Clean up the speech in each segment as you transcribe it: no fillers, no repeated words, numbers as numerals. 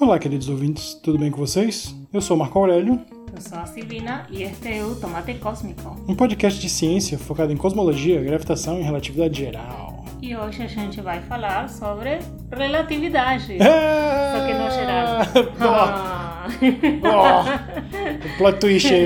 Olá, queridos ouvintes, tudo bem com vocês? Eu sou o Marco Aurélio. Eu sou a Silvina e este é o Tomate Cósmico, um podcast de ciência focado em cosmologia, gravitação e relatividade geral. E hoje a gente vai falar sobre relatividade. Só que no geral. Plot twist aí.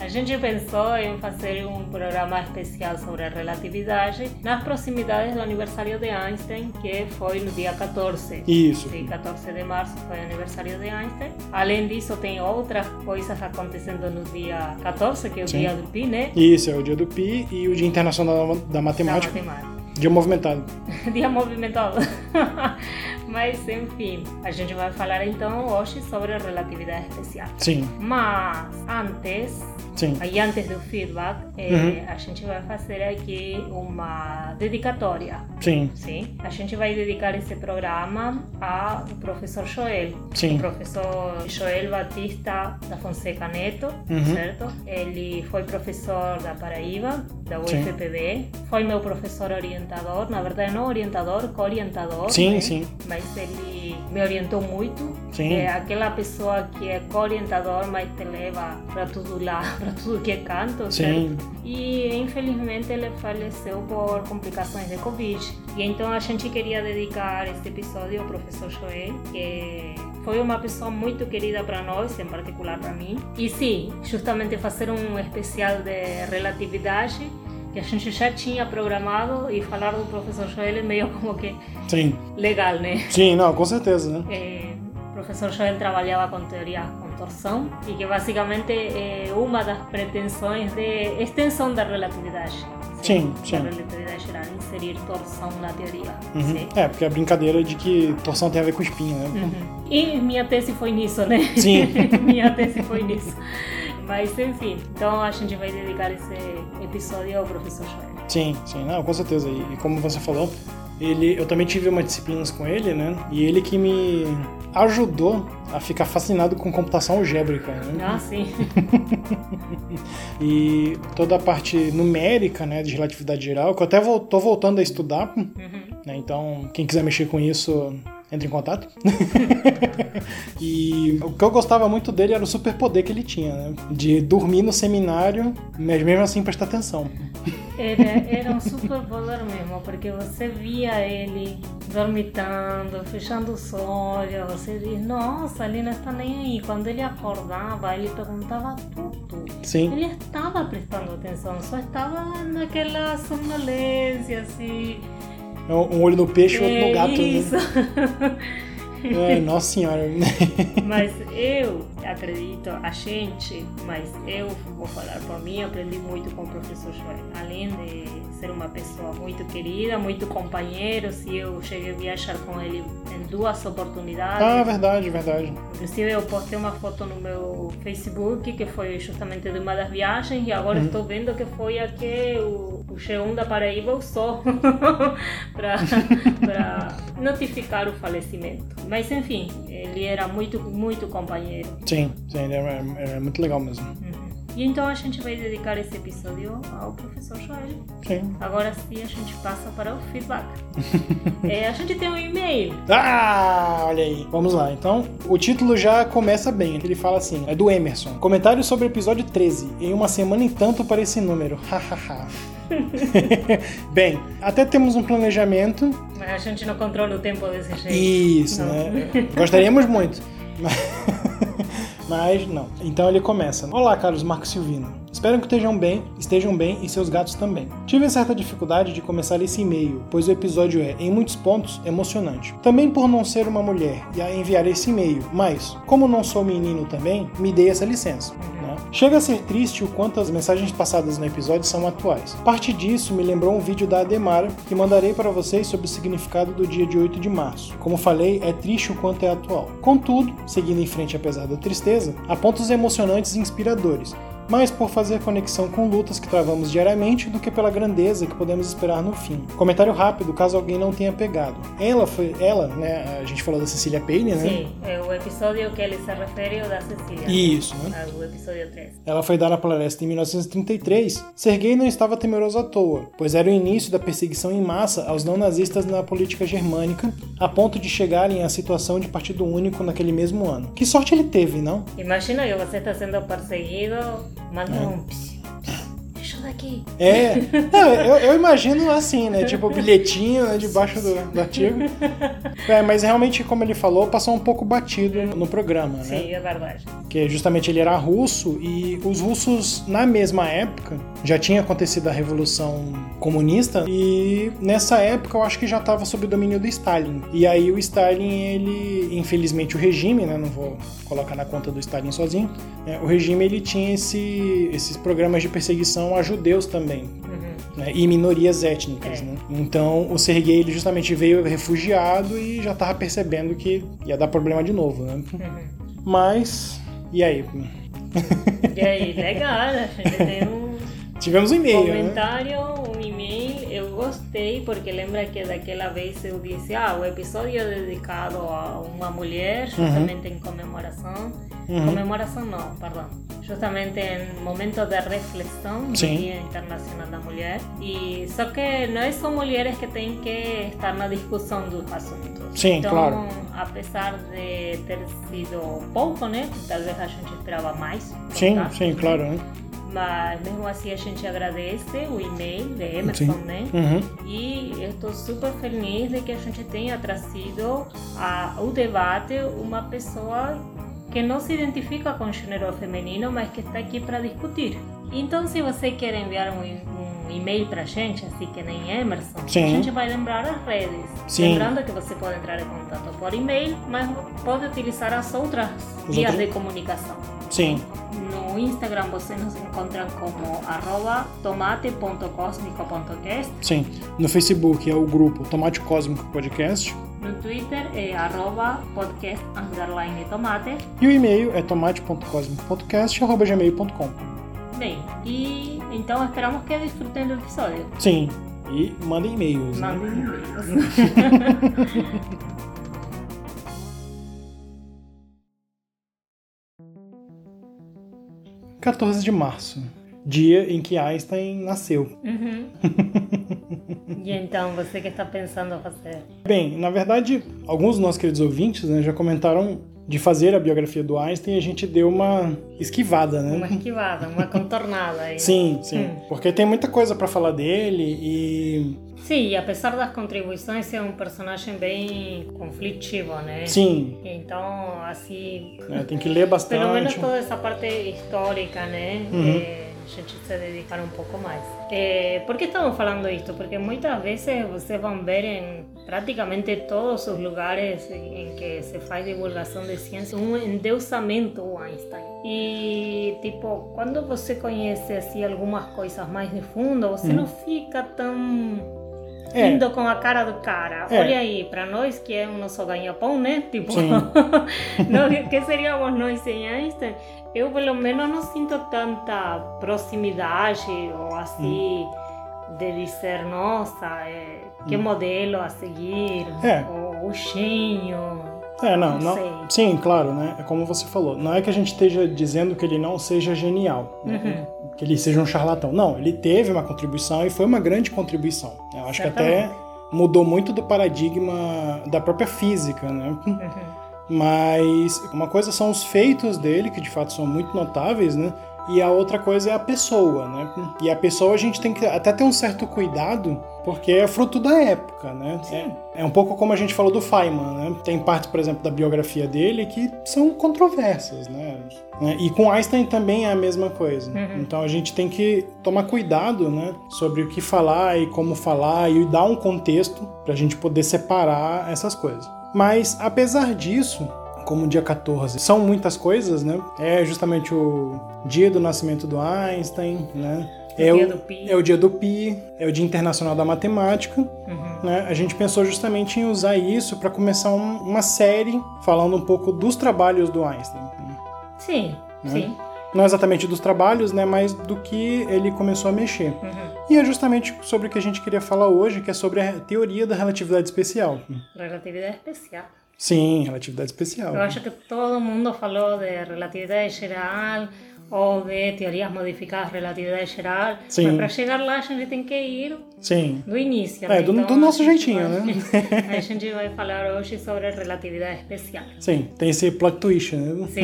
A gente pensou em fazer um programa especial sobre a relatividade nas proximidades do aniversário de Einstein, que foi no dia 14. Isso. Dia 14 de março foi o aniversário de Einstein. Além disso, tem outras coisas acontecendo no dia 14, que é o dia do Pi, né? Isso, é o dia do Pi e o dia internacional da matemática. Dia movimentado. Dia movimentado. Mas, enfim, a gente vai falar então hoje sobre a relatividade especial. Sim. Mas antes, aí antes do feedback, a gente vai fazer aqui uma dedicatória. Sim. Sim. A gente vai dedicar esse programa ao professor Joel. Sim. O professor Joel Batista da Fonseca Neto, certo? Ele foi professor da Paraíba, da UFPB. Foi meu professor orientador, na verdade não orientador, co-orientador. Sim, né? Sim. Mas ele me orientou muito. Sim. É aquela pessoa que é co-orientador, mas te leva para tudo lá, para tudo que é canto. Sim. Certo? E infelizmente ele faleceu por complicações de Covid. E então a gente queria dedicar este episódio ao professor Joel, que foi uma pessoa muito querida para nós, em particular para mim. E sim, justamente fazer um especial de relatividade, que a gente já tinha programado, e falar do professor Joel é meio como que legal, né? Sim, não, com certeza, né? O professor Joel trabalhava com teoria torção, e que basicamente é uma das pretensões de extensão da relatividade. Sim, sim. Da relatividade geral, inserir torção na teoria. Uhum. É, porque a brincadeira de que torção tem a ver com espinha, né? Uhum. E minha tese foi nisso, né? Sim. Minha tese foi nisso. Mas, enfim, então a gente vai dedicar esse episódio ao professor Joel. Sim, sim, não, com certeza. E como você falou, eu também tive umas disciplinas com ele, né? E ele que me ajudou a ficar fascinado com computação algébrica, né? Ah, sim. E toda a parte numérica, né, de relatividade geral, que eu até tô voltando a estudar, né? Então, quem quiser mexer com isso, entre em contato. E o que eu gostava muito dele era o superpoder que ele tinha, né? De dormir no seminário, mas mesmo assim prestar atenção. Era um superpoder mesmo, porque você via ele dormitando, fechando os olhos, você diz, nossa, ele não está nem aí. Quando ele acordava, ele perguntava tudo. Sim. Ele estava prestando atenção, só estava naquela sonolência, assim. Um olho no peixe e outro no gato. Isso. Né? É, nossa senhora. Mas eu acredito, eu vou falar por mim, aprendi muito com o professor Joel. Além de ser uma pessoa muito querida, muito companheiro, eu cheguei a viajar com ele em duas oportunidades. Ah, verdade. Inclusive eu postei uma foto no meu Facebook, que foi justamente de uma das viagens, e agora estou vendo que foi a que o G1 da Paraíba usou para notificar o falecimento. Mas enfim, ele era muito, muito companheiro. Sim, ele era muito legal mesmo. E então a gente vai dedicar esse episódio ao professor Joel. Sim. Agora sim a gente passa para o feedback. A gente tem um e-mail. Ah, olha aí. Vamos lá, então. O título já começa bem. Ele fala assim, é do Emerson. Comentário sobre o episódio 13. Em uma semana e tanto para esse número. Hahaha. Bem, até temos um planejamento. Mas a gente não controla o tempo desse jeito. Isso, não. Né? Gostaríamos muito. Mas não. Então ele começa. Olá, caros Marco Silvino. Espero que estejam bem e seus gatos também. Tive certa dificuldade de começar esse e-mail, pois o episódio é, em muitos pontos, emocionante. Também por não ser uma mulher e a enviar esse e-mail, mas, como não sou menino também, me dei essa licença. Chega a ser triste o quanto as mensagens passadas no episódio são atuais. Parte disso me lembrou um vídeo da Ademara, que mandarei para vocês sobre o significado do dia de 8 de março. Como falei, é triste o quanto é atual. Contudo, seguindo em frente apesar da tristeza, há pontos emocionantes e inspiradores. mais por fazer conexão com lutas que travamos diariamente do que pela grandeza que podemos esperar no fim. Comentário rápido, caso alguém não tenha pegado. Ela, né? A gente falou da Cecília Payne, né? Sim, é o episódio que ele se refere da Cecília. Isso, né? O episódio 3. Ela foi dar na floresta em 1933. Serguei não estava temeroso à toa, pois era o início da perseguição em massa aos não-nazistas na política germânica, a ponto de chegarem à situação de partido único naquele mesmo ano. Que sorte ele teve, não? Imagina que você está sendo perseguido, manda um psiu, deixa daqui. É, não, eu imagino assim, né? Tipo, bilhetinho, né, debaixo do artigo. É, mas realmente, como ele falou, passou um pouco batido no programa, né? Sim, é verdade. Porque justamente ele era russo e os russos, na mesma época, já tinha acontecido a Revolução Comunista e nessa época eu acho que já estava sob o domínio do Stalin. E aí o Stalin, ele, infelizmente o regime, né, não vou colocar na conta do Stalin sozinho, né, o regime ele tinha esses programas de perseguição a judeus também. Né, e minorias étnicas, né? Então o Serguei ele justamente veio refugiado e já estava percebendo que ia dar problema de novo, né? Mas, e aí? E aí, legal, a gente tem tivemos um e-mail, comentário, né? Um e-mail, eu gostei porque lembra que daquela vez eu disse, o episódio é dedicado a uma mulher, justamente em comemoração, justamente em momento de reflexão do Dia Internacional da Mulher, e só que não são mulheres que têm que estar na discussão dos assuntos. Sim, então, claro. Apesar de ter sido pouco, né, talvez a gente esperava mais. Sim, sim, claro, né? Mas mesmo assim a gente agradece o e-mail de Emerson, né? E eu estou super feliz de que a gente tenha trazido ao debate uma pessoa que não se identifica com o gênero feminino, mas que está aqui para discutir. Então, se você quer enviar um e-mail para a gente, assim que nem Emerson, a gente vai lembrar as redes. Sim. Lembrando que você pode entrar em contato por e-mail, mas pode utilizar as outras vias de comunicação. Sim. No Instagram você nos encontra como @tomate.cosmico.cast. Sim. No Facebook é o grupo Tomate Cósmico Podcast. No Twitter é @podcast_tomate. E o e-mail é tomate.cosmico.podcast@gmail.com. Bem, e então esperamos que desfrutem do episódio. Sim. E mandem e-mails. Mandem e-mails. March 14, dia em que Einstein nasceu. E então, você que está pensando fazer? Bem, na verdade, alguns dos nossos queridos ouvintes, né, já comentaram de fazer a biografia do Einstein e a gente deu uma esquivada, né? Uma esquivada, uma contornada aí. Sim. Porque tem muita coisa para falar dele e... Sim, apesar das contribuições, é um personagem bem conflitivo, né? Sim. Então, assim... tem que ler bastante. Pelo menos toda essa parte histórica, né? A gente se dedicar um pouco mais. Por que estamos falando isso? Porque muitas vezes vocês vão ver em praticamente todos os lugares em que se faz divulgação de ciência um endeusamento do Einstein. E, tipo, quando você conhece assim, algumas coisas mais de fundo, você não fica tão... indo com a cara do cara. Olha aí, pra nós que é o nosso ganha-pão, né? Tipo, o que seríamos nós sem Einstein? Eu, pelo menos, não sinto tanta proximidade ou assim, de dizer, nossa, que modelo a seguir, ou o gênio. Não sei. Sim, claro, né? É como você falou. Não é que a gente esteja dizendo que ele não seja genial, né? Que ele seja um charlatão. Não, ele teve uma contribuição e foi uma grande contribuição. Eu acho que até mudou muito do paradigma da própria física, né? Mas uma coisa são os feitos dele, que de fato são muito notáveis, né? E a outra coisa é a pessoa, né? E a pessoa a gente tem que até ter um certo cuidado, porque é fruto da época, né? É um pouco como a gente falou do Feynman, né? Tem partes, por exemplo, da biografia dele que são controversas, né? E com Einstein também é a mesma coisa. Então a gente tem que tomar cuidado, né? Sobre o que falar e como falar e dar um contexto pra gente poder separar essas coisas. Mas, apesar disso... como o dia 14. São muitas coisas, né? É justamente o dia do nascimento do Einstein, né? É o dia do Pi, é o Dia Internacional da Matemática. Né? A gente pensou justamente em usar isso para começar uma série falando um pouco dos trabalhos do Einstein. Né? Sim, né? Sim. não exatamente dos trabalhos, né, mas do que ele começou a mexer. Uhum. E é justamente sobre o que a gente queria falar hoje, que é sobre a teoria da relatividade especial. Relatividade especial. Sim, relatividade especial. Eu acho que todo mundo falou de relatividade geral ou de teorias modificadas de relatividade geral. Sim. Mas para chegar lá a gente tem que ir Sim. do início. É, né? Então, do nosso jeitinho, né? A gente vai falar hoje sobre relatividade especial. Sim, tem esse plot twist, né? Sim.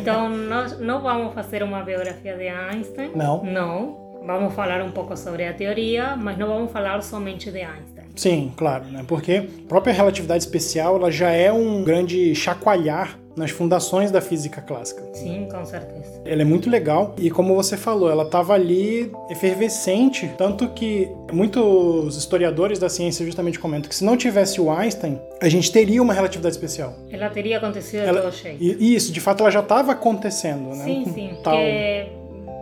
Então, nós não vamos fazer uma biografia de Einstein. Não. Não. Vamos falar um pouco sobre a teoria, mas não vamos falar somente de Einstein. Sim, claro, né? Porque a própria relatividade especial ela já é um grande chacoalhar nas fundações da física clássica. Sim, com certeza. Ela é muito legal e, como você falou, ela estava ali efervescente, tanto que muitos historiadores da ciência justamente comentam que se não tivesse o Einstein, a gente teria uma relatividade especial. Ela teria acontecido de todo jeito. Isso, de fato, ela já estava acontecendo, né? Sim, sim.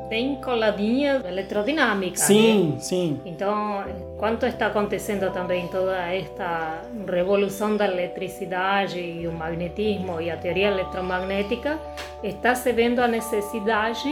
Bem coladinha da eletrodinâmica. Sim, né? Sim. Então, quanto está acontecendo também toda esta revolução da eletricidade e o magnetismo e a teoria eletromagnética, está se vendo a necessidade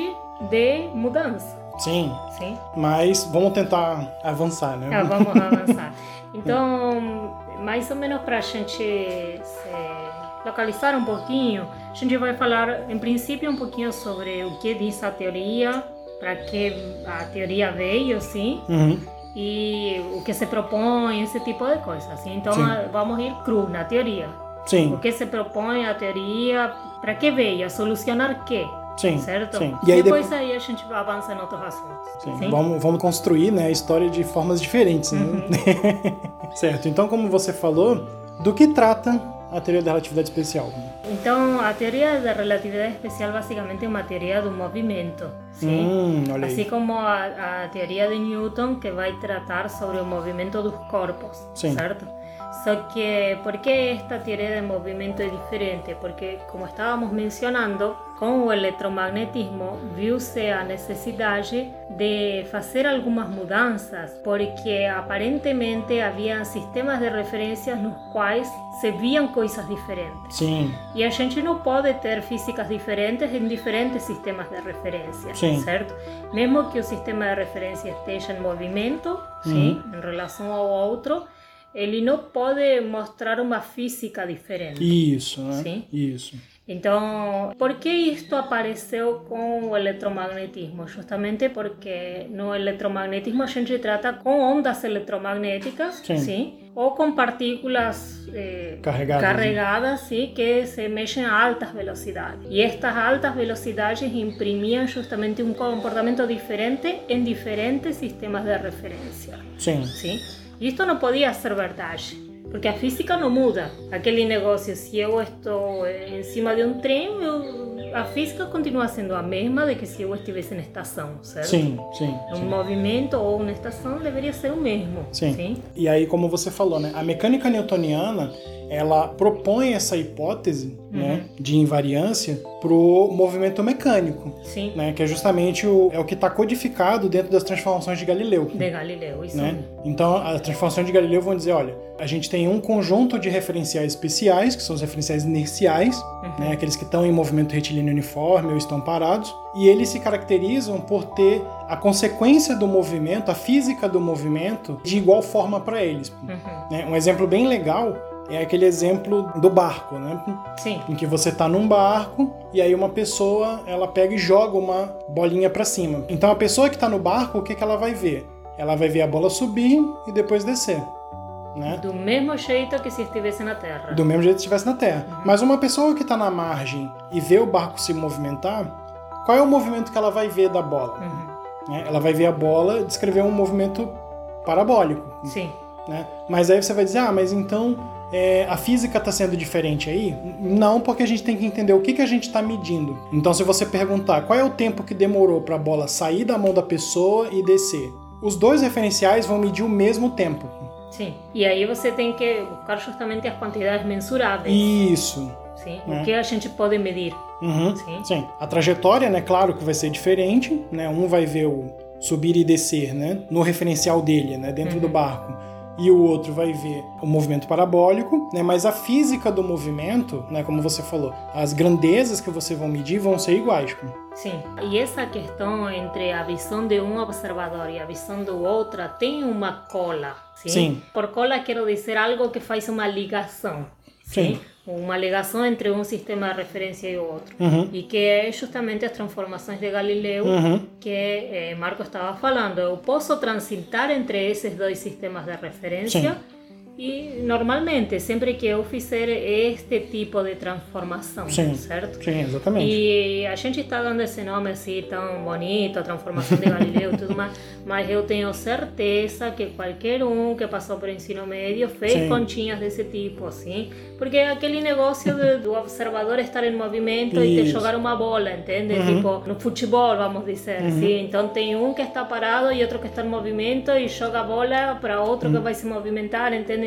de mudança. Sim. Sim. Mas vamos tentar avançar, né? Vamos avançar. Então, mais ou menos para a gente se localizar um pouquinho, a gente vai falar, em princípio, um pouquinho sobre o que diz a teoria, para que a teoria veio, sim, uhum. E o que se propõe, esse tipo de coisa. Assim. Então, sim. Vamos ir cru na teoria. Sim. O que se propõe a teoria, para que veio, solucionar quê? Sim, certo? Sim. E aí, depois aí a gente avança em outros assuntos. Sim. Sim? Vamos construir, né, a história de formas diferentes. Né? Uhum. Certo. Então, como você falou, do que trata a teoria da relatividade especial? Então, a teoria da relatividade especial basicamente é uma teoria do movimento, sim? Assim como a teoria de Newton, que vai tratar sobre o movimento dos corpos, sim. Certo? Só que, por que esta teoria de movimento é diferente? Porque, como estávamos mencionando, com o eletromagnetismo viu-se a necessidade de fazer algumas mudanças, porque aparentemente havia sistemas de referências nos quais se viam coisas diferentes. Sim. E a gente não pode ter físicas diferentes em diferentes sistemas de referência, sim. Certo? Mesmo que o sistema de referência esteja em movimento, sim, em relação ao outro, ele não pode mostrar uma física diferente. Isso, né? Sim? Isso. Então, por que isto apareceu com o eletromagnetismo? Justamente porque no eletromagnetismo a gente trata com ondas eletromagnéticas, sim. Sim? Ou com partículas carregadas, sim, que se mexem a altas velocidades. E estas altas velocidades imprimiam justamente um comportamento diferente em diferentes sistemas de referência. Sim. Sim? E isto não podia ser verdade. Porque a física não muda. Aquele negócio, se eu estou em cima de um trem, a física continua sendo a mesma de que se eu estivesse na estação, certo? Sim, sim. Um movimento ou uma estação deveria ser o mesmo. Sim. Sim. E aí, como você falou, né? A mecânica newtoniana, ela propõe essa hipótese, uhum, né, de invariância pro movimento mecânico, sim, né, que é justamente o que está codificado dentro das transformações de Galileu. De Galileu, isso. Né? Então, as transformações de Galileu vão dizer, olha, a gente tem um conjunto de referenciais especiais, que são os referenciais inerciais, uhum, né, aqueles que estão em movimento retilíneo uniforme ou estão parados, e eles se caracterizam por ter a consequência do movimento, a física do movimento, de igual forma para eles. Uhum. Né? Um exemplo bem legal é aquele exemplo do barco, né? Sim. Em que você tá num barco e aí uma pessoa, ela pega e joga uma bolinha pra cima. Então a pessoa que tá no barco, o que ela vai ver? Ela vai ver a bola subir e depois descer, né? Do mesmo jeito que se estivesse na terra. Do mesmo jeito que se estivesse na terra. Uhum. Mas uma pessoa que tá na margem e vê o barco se movimentar, qual é o movimento que ela vai ver da bola? Uhum. Ela vai ver a bola descrever um movimento parabólico. Sim. Né? Mas aí você vai dizer, ah, mas então a física está sendo diferente aí? Não, porque a gente tem que entender o que a gente está medindo. Então, se você perguntar qual é o tempo que demorou para a bola sair da mão da pessoa e descer, os dois referenciais vão medir o mesmo tempo. Sim, e aí você tem que buscar justamente as quantidades mensuráveis. Isso. Sim, o que a gente pode medir. Uhum. Sim. Sim. A trajetória, né, claro que vai ser diferente, né? Um vai ver o subir e descer, né, no referencial dele, né, dentro, uhum, do barco. e o outro vai ver o movimento parabólico, né? Mas a física do movimento, né, como você falou, as grandezas que você vai medir vão ser iguais. Sim, e essa questão entre a visão de um observador e a visão do outro tem uma cola. Sim? Sim. Por cola quero dizer algo que faz uma ligação. Sim. Sim. Uma ligação entre um sistema de referência e outro. Uhum. E que é justamente as transformações de Galileu, uhum, que Marco estava falando. Eu posso transitar entre esses dois sistemas de referência. Sim. E normalmente, sempre que eu fizer este tipo de transformação, sim, certo? Sim, exatamente. E a gente está dando esse nome assim tão bonito, transformação de Galileu e tudo mais, mas eu tenho certeza que qualquer um que passou por ensino médio fez, sim, continhas desse tipo, assim, porque é aquele negócio do observador estar em movimento e te jogar uma bola, entende? Uhum. Tipo, no futebol, vamos dizer, uhum, assim. Então tem um que está parado e outro que está em movimento e joga a bola para outro, uhum, que vai se movimentar, entende?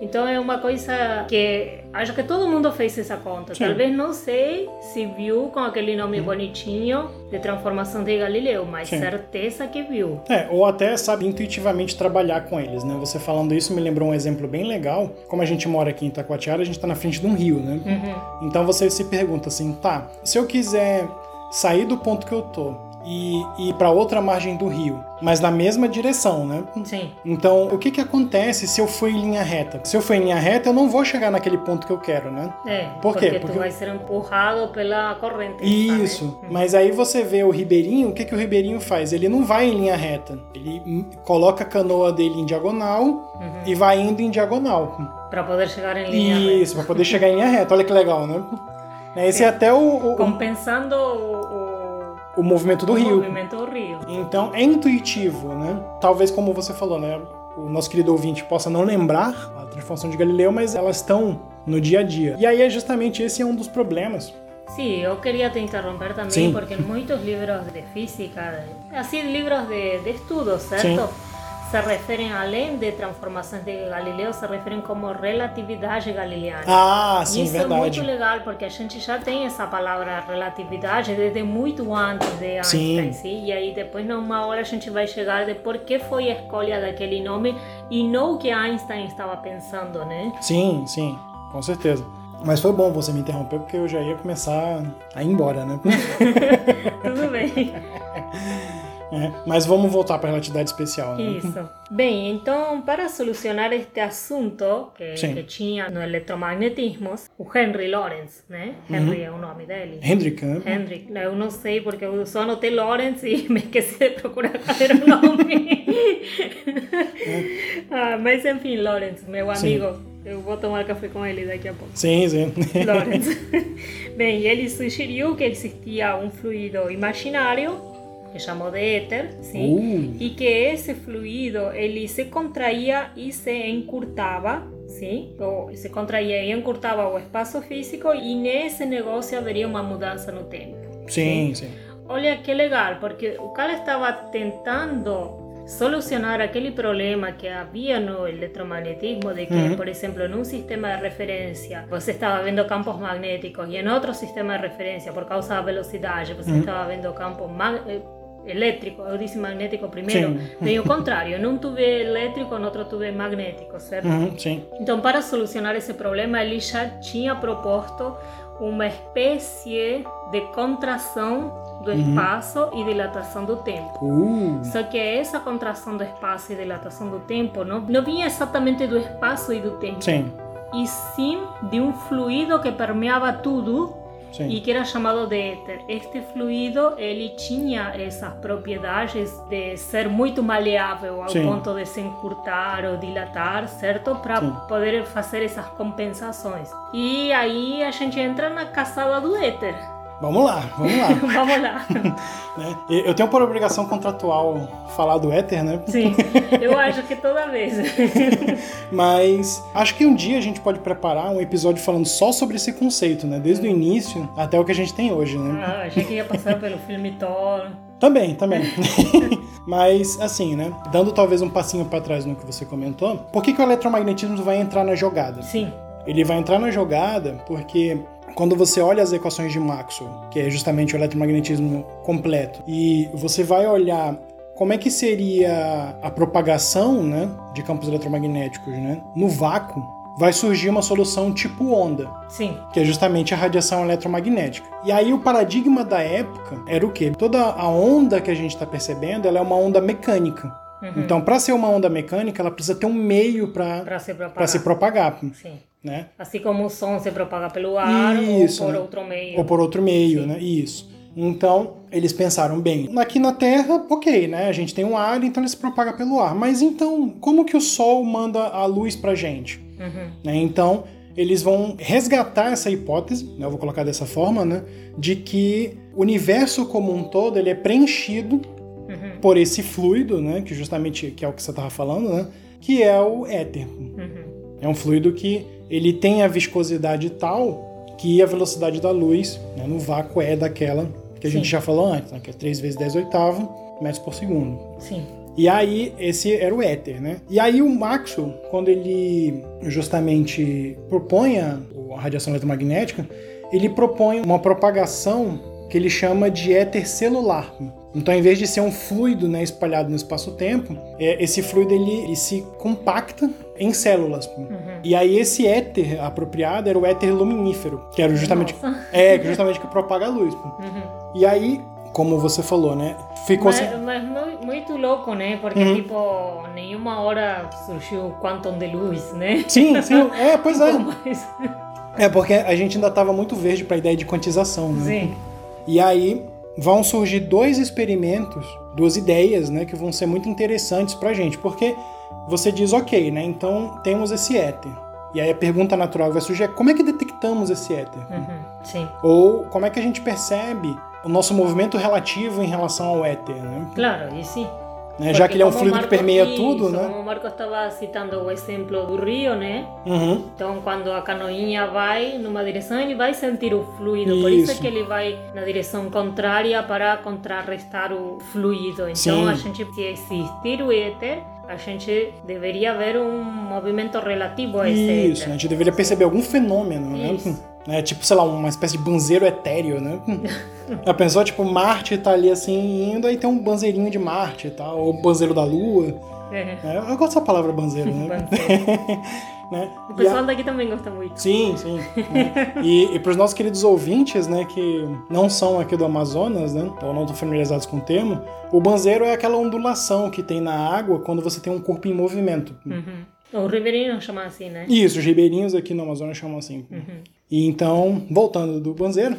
Então é uma coisa que acho que todo mundo fez essa conta. Sim. Talvez não sei se viu com aquele nome, sim, bonitinho de transformação de Galileu, mas, sim, certeza que viu. É, ou até sabe intuitivamente trabalhar com eles, né? Você falando isso me lembrou um exemplo bem legal. Como a gente mora aqui em Itacoatiara, a gente tá na frente de um rio, né? Uhum. Então você se pergunta assim, tá, se eu quiser sair do ponto que eu tô e ir para outra margem do rio, mas na mesma direção, né? Sim. Então, o que acontece se eu for em linha reta? Se eu for em linha reta, eu não vou chegar naquele ponto que eu quero, né? É. Por quê? Porque tu vai ser empurrado pela corrente. Isso. Tá, né? Mas aí você vê o ribeirinho, o que o ribeirinho faz? Ele não vai em linha reta. Ele coloca a canoa dele em diagonal, uhum, e vai indo em diagonal. Para poder chegar em linha reta. Isso, para poder chegar em linha reta. Olha que legal, né? Esse é até o... Compensando o movimento do rio. O movimento do rio. Então, é intuitivo, né? Talvez, como você falou, né? O nosso querido ouvinte possa não lembrar a transformação de Galileu, mas elas estão no dia a dia. E aí, justamente, esse é um dos problemas. Sim, eu queria te interromper também, sim, porque muitos livros de física, assim, livros de estudo, certo? Sim. Se referem, além de transformações de Galileu, se referem como relatividade galileana. Ah, sim, isso, verdade. Isso é muito legal, porque a gente já tem essa palavra relatividade desde muito antes de Einstein, sim. Sim? E aí depois, numa hora, a gente vai chegar de por que foi a escolha daquele nome e não o que Einstein estava pensando, né? Sim, sim, com certeza. Mas foi bom você me interromper, porque eu já ia começar a ir embora, né? Tudo bem. É, mas vamos voltar para a relatividade especial, né? Isso. Bem, então, para solucionar este assunto que tinha no eletromagnetismo, o Henry Lorentz, né? Henry, uhum, é o nome dele. Henry, eu não sei porque eu só anotei Lorentz e me esqueci de procurar qual era o nome. Mas, enfim, Lorentz, meu amigo. Sim. Eu vou tomar café com ele daqui a pouco. Sim, sim. Lorentz. Bem, ele sugeriu que existia um fluido imaginário que chamou de éter, sim? E que esse fluido ele se contraía e se encurtava, sim? Ou se contraía e encurtava o espaço físico, e nesse negócio haveria uma mudança no tempo. Sim, sim. Olha que legal, porque o cara estava tentando solucionar aquele problema que havia no eletromagnetismo de que, uhum, por exemplo, em um sistema de referência você estava vendo campos magnéticos e em outro sistema de referência, por causa da velocidade, você, uhum, estava vendo campos elétricos. Eu disse magnético primeiro, veio o contrário, em um tubo elétrico, em outro tubo magnético, certo? Uhum, sim. Então, para solucionar esse problema, ele já tinha proposto uma espécie de contração do espaço, uhum, e dilatação do tempo. Só que essa contração do espaço e dilatação do tempo não vinha exatamente do espaço e do tempo, sim, e sim de um fluido que permeava tudo, sim, e que era chamado de éter. Este fluido ele tinha essas propriedades de ser muito maleável ao, sim, ponto de se encurtar ou dilatar, certo? Para poder fazer essas compensações. E aí a gente entra na caçada do éter. Vamos lá. Vamos lá. Eu tenho por obrigação contratual falar do éter, né? Sim, eu acho que toda vez. Mas acho que um dia a gente pode preparar um episódio falando só sobre esse conceito, né? Desde o início até o que a gente tem hoje, né? Ah, achei que ia passar pelo filme Thor. Também. Mas, assim, né? Dando talvez um passinho para trás no que você comentou, por que o eletromagnetismo vai entrar na jogada? Sim. Ele vai entrar na jogada porque, quando você olha as equações de Maxwell, que é justamente o eletromagnetismo completo, e você vai olhar como é que seria a propagação, né, de campos eletromagnéticos, né, no vácuo, vai surgir uma solução tipo onda. Sim. Que é justamente a radiação eletromagnética. E aí o paradigma da época era o quê? Toda a onda que a gente está percebendo, ela é uma onda mecânica. Uhum. Então, para ser uma onda mecânica, ela precisa ter um meio para se propagar. Sim. Né? Assim como o som se propaga pelo ar, isso, ou por, né, outro meio. Ou por outro meio, sim, né? Isso. Então, eles pensaram, bem, aqui na Terra, ok, né? A gente tem um ar, então ele se propaga pelo ar. Mas então, como que o Sol manda a luz pra gente? Uhum. Né? Então, eles vão resgatar essa hipótese, né? Eu vou colocar dessa forma, né? De que o universo como um todo, ele é preenchido, uhum, por esse fluido, né? Que justamente que é o que você estava falando, né? Que é o éter. Uhum. É um fluido que ele tem a viscosidade tal que a velocidade da luz, né, no vácuo é daquela que a, sim, gente já falou antes, né, que é 3 × 10⁸ m/s. Sim. E aí, esse era o éter, né? E aí o Maxwell, quando ele justamente propõe a radiação eletromagnética, ele propõe uma propagação que ele chama de éter celular. Então, em vez de ser um fluido, né, espalhado no espaço-tempo, esse fluido ele se compacta em células. Uhum. E aí esse éter apropriado era o éter luminífero, que era justamente, que propaga a luz. Uhum. E aí, como você falou, né? Ficou assim. Mas muito louco, né? Porque, uhum, tipo, nenhuma hora surgiu o quantum de luz, né? Sim, sim. É, pois é. É, porque a gente ainda estava muito verde para a ideia de quantização, né? Sim. E aí vão surgir dois experimentos, duas ideias, né? Que vão ser muito interessantes pra gente. Porque você diz, ok, né? Então temos esse éter. E aí a pergunta natural que vai surgir é como é que detectamos esse éter? Uhum. Sim. Ou como é que a gente percebe o nosso movimento relativo em relação ao éter, né? Claro, e sim. Né? Já que ele é um fluido que permeia tudo, né? Como o Marco estava citando o exemplo do rio, né? Uhum. Então, quando a canoinha vai numa direção, ele vai sentir o fluido. Isso. Por isso é que ele vai na direção contrária para contrarrestar o fluido. Então, sim, a gente, se existir o éter, a gente deveria ver um movimento relativo a esse éter. Isso, né? A gente deveria perceber algum fenômeno, isso, né? É tipo, sei lá, uma espécie de banzeiro etéreo, né? A pessoa, tipo, Marte tá ali assim indo, aí tem um banzeirinho de Marte e tal, ou banzeiro da Lua. É. Eu gosto dessa palavra banzeiro, né? Né? O pessoal daqui também gosta muito. Sim, sim. Né? E para os nossos queridos ouvintes, né, que não são aqui do Amazonas, né, ou não estão familiarizados com o termo, o banzeiro é aquela ondulação que tem na água quando você tem um corpo em movimento. Uhum. Os ribeirinhos chamam assim, né? Isso, os ribeirinhos aqui no Amazonas chamam assim. Uhum. E então, voltando do banzeiro,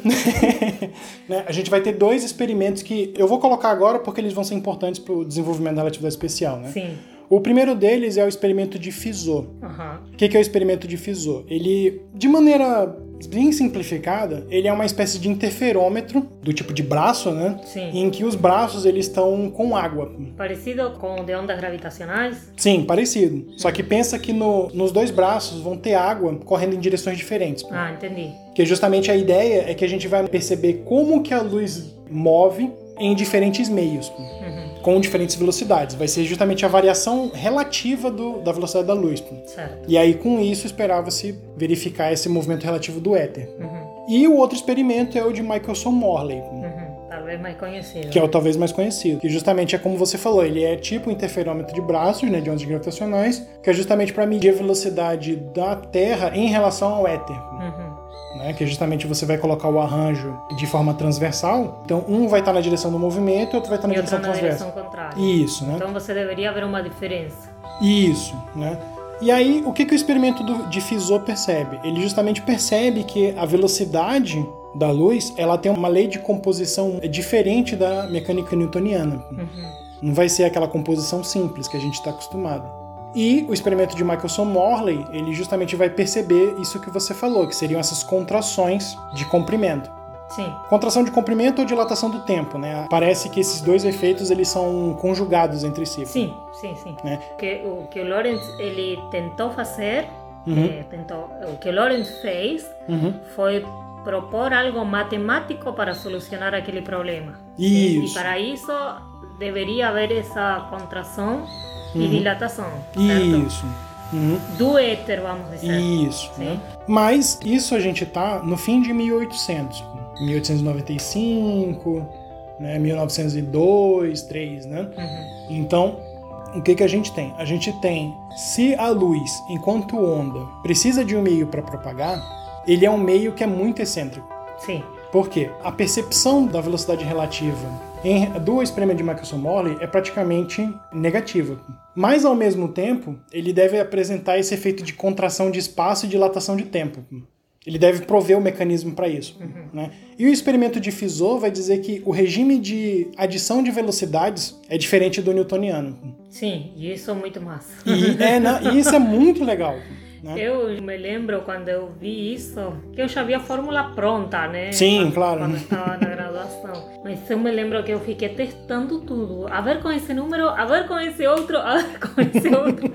né, a gente vai ter dois experimentos que eu vou colocar agora porque eles vão ser importantes para o desenvolvimento da relatividade especial, né? Sim. O primeiro deles é o experimento de Fizeau. Uhum. O que é o experimento de Fizeau? Ele, de maneira bem simplificada, ele é uma espécie de interferômetro, do tipo de braço, né? Sim. Em que os braços, eles estão com água. Parecido com o de ondas gravitacionais? Sim, parecido. Só que pensa que nos dois braços vão ter água correndo em direções diferentes. Ah, entendi. Porque justamente a ideia é que a gente vai perceber como que a luz move em diferentes meios. Uhum. Com diferentes velocidades. Vai ser justamente a variação relativa da velocidade da luz. Certo. E aí, com isso, esperava-se verificar esse movimento relativo do éter. Uhum. E o outro experimento é o de Michelson-Morley. Uhum. Talvez mais conhecido. Que é o talvez mais conhecido. Que justamente é como você falou, ele é tipo um interferômetro de braços, né, de ondas gravitacionais, que é justamente para medir a velocidade da Terra em relação ao éter. Uhum. Né, que justamente você vai colocar o arranjo de forma transversal. Então, um vai estar na direção do movimento e outro vai estar na direção transversa. Direção contrária. Isso, né? Então, você deveria ver uma diferença. Isso, né? E aí, o que o experimento de Fizeau percebe? Ele justamente percebe que a velocidade da luz, ela tem uma lei de composição diferente da mecânica newtoniana. Uhum. Não vai ser aquela composição simples que a gente está acostumado. E o experimento de Michelson-Morley, ele justamente vai perceber isso que você falou, que seriam essas contrações de comprimento. Sim. Contração de comprimento ou dilatação do tempo, né? Parece que esses dois efeitos, eles são conjugados entre si. Sim, sim, sim. Né? O que o Lorentz, ele tentou fazer, uhum, o que o Lorentz fez, uhum, foi propor algo matemático para solucionar aquele problema. Isso. E para isso, deveria haver essa contração, uhum, e dilatação, certo? Isso. Uhum. Do éter, vamos dizer. Isso. Né? Mas isso a gente tá no fim de 1800. 1895, né? 1902, 3, né? Uhum. Então, o que a gente tem? A gente tem, se a luz, enquanto onda, precisa de um meio para propagar, ele é um meio que é muito excêntrico. Sim. Por quê? A percepção da velocidade relativa do experimento de Michelson-Morley é praticamente negativa. Mas, ao mesmo tempo, ele deve apresentar esse efeito de contração de espaço e dilatação de tempo. Ele deve prover o mecanismo para isso. Uhum. Né? E o experimento de Fizeau vai dizer que o regime de adição de velocidades é diferente do newtoniano. Sim, e isso é muito massa. E isso é muito legal. Né? Eu me lembro quando eu vi isso, que eu já vi a fórmula pronta, né? Sim, claro. Quando estava na graduação. Mas eu me lembro que eu fiquei testando tudo. A ver com esse número, a ver com esse outro, a ver com esse outro.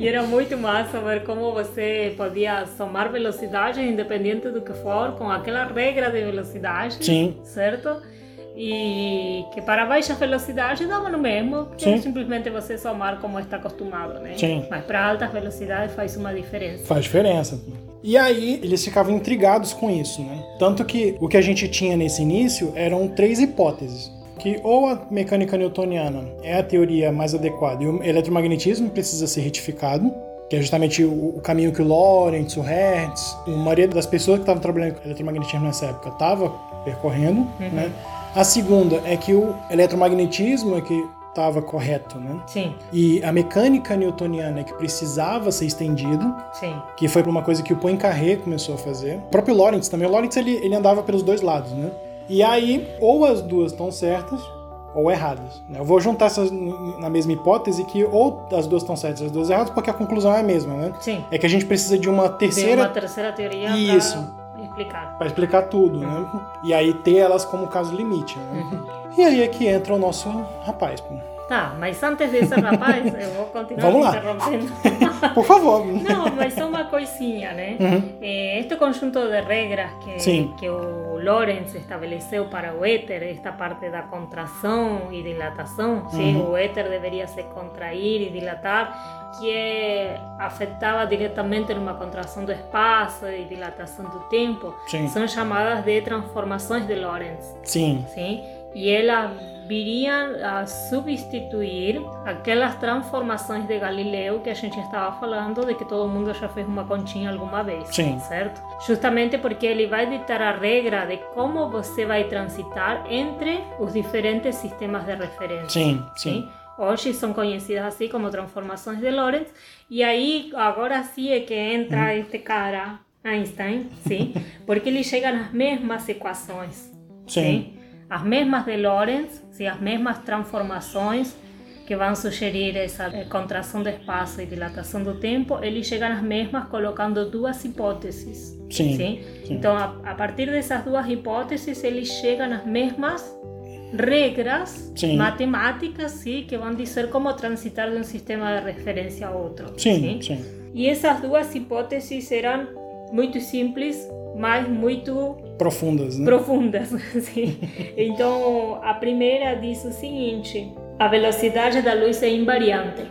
E era muito massa ver como você podia somar velocidade, independente do que for, com aquela regra de velocidade. Sim. Certo? E que para baixa velocidade dava no mesmo, porque Sim. simplesmente você somar como está acostumado, né? Sim. Mas para altas velocidades faz uma diferença. Faz diferença. E aí eles ficavam intrigados com isso, né? Tanto que o que a gente tinha nesse início eram 3 hipóteses. Que ou a mecânica newtoniana é a teoria mais adequada e o eletromagnetismo precisa ser retificado, que é justamente o caminho que o Lorentz, o Hertz, a maioria das pessoas que estavam trabalhando com eletromagnetismo nessa época estava percorrendo, uhum. né? A segunda é que o eletromagnetismo é que estava correto, né? Sim. E a mecânica newtoniana é que precisava ser estendida. Sim. Que foi uma coisa que o Poincaré começou a fazer. O próprio Lorentz também. O Lorentz, ele andava pelos dois lados, né? E aí, ou as duas estão certas ou erradas. Eu vou juntar essas na mesma hipótese que ou as duas estão certas ou as duas erradas, porque a conclusão é a mesma, né? Sim. É que a gente precisa de uma terceira... Tem uma terceira teoria para... Isso. Para explicar tudo, né? E aí ter elas como caso limite, né? Uhum. E aí é que entra o nosso rapaz. Tá, mas antes desse rapaz, eu vou continuar Vamos lá. Interrompendo. Por favor. Não, mas só uma coisinha, né? Uhum. Este conjunto de regras que o Lorentz estabeleceu para o éter, esta parte da contração e dilatação, uhum. sim, o éter deveria se contrair e dilatar, que afetava diretamente numa contração do espaço e dilatação do tempo, Sim. são chamadas de transformações de Lorentz. Sim. Sim? E elas viriam a substituir aquelas transformações de Galileu que a gente estava falando, de que todo mundo já fez uma continha alguma vez, Sim. certo? Justamente porque ele vai ditar a regra de como você vai transitar entre os diferentes sistemas de referência. Sim, sim. Sim? Hoje são conhecidas assim como transformações de Lorentz. E aí, agora sim é que entra este cara, Einstein, sim? Porque ele chega nas mesmas equações, sim? As mesmas de Lorentz, sim? As mesmas transformações que vão sugerir essa contração do espaço e dilatação do tempo, ele chega nas mesmas colocando duas hipóteses, sim? sim. Então, a partir dessas duas hipóteses, ele chega nas mesmas regras sim. matemáticas sim, que vão dizer como transitar de um sistema de referência a outro. Sim, sim. Sim. E essas duas hipóteses eram muito simples, mas muito profundas. Né? Profundas sim. Então, a primeira diz o seguinte: a velocidade da luz é invariante.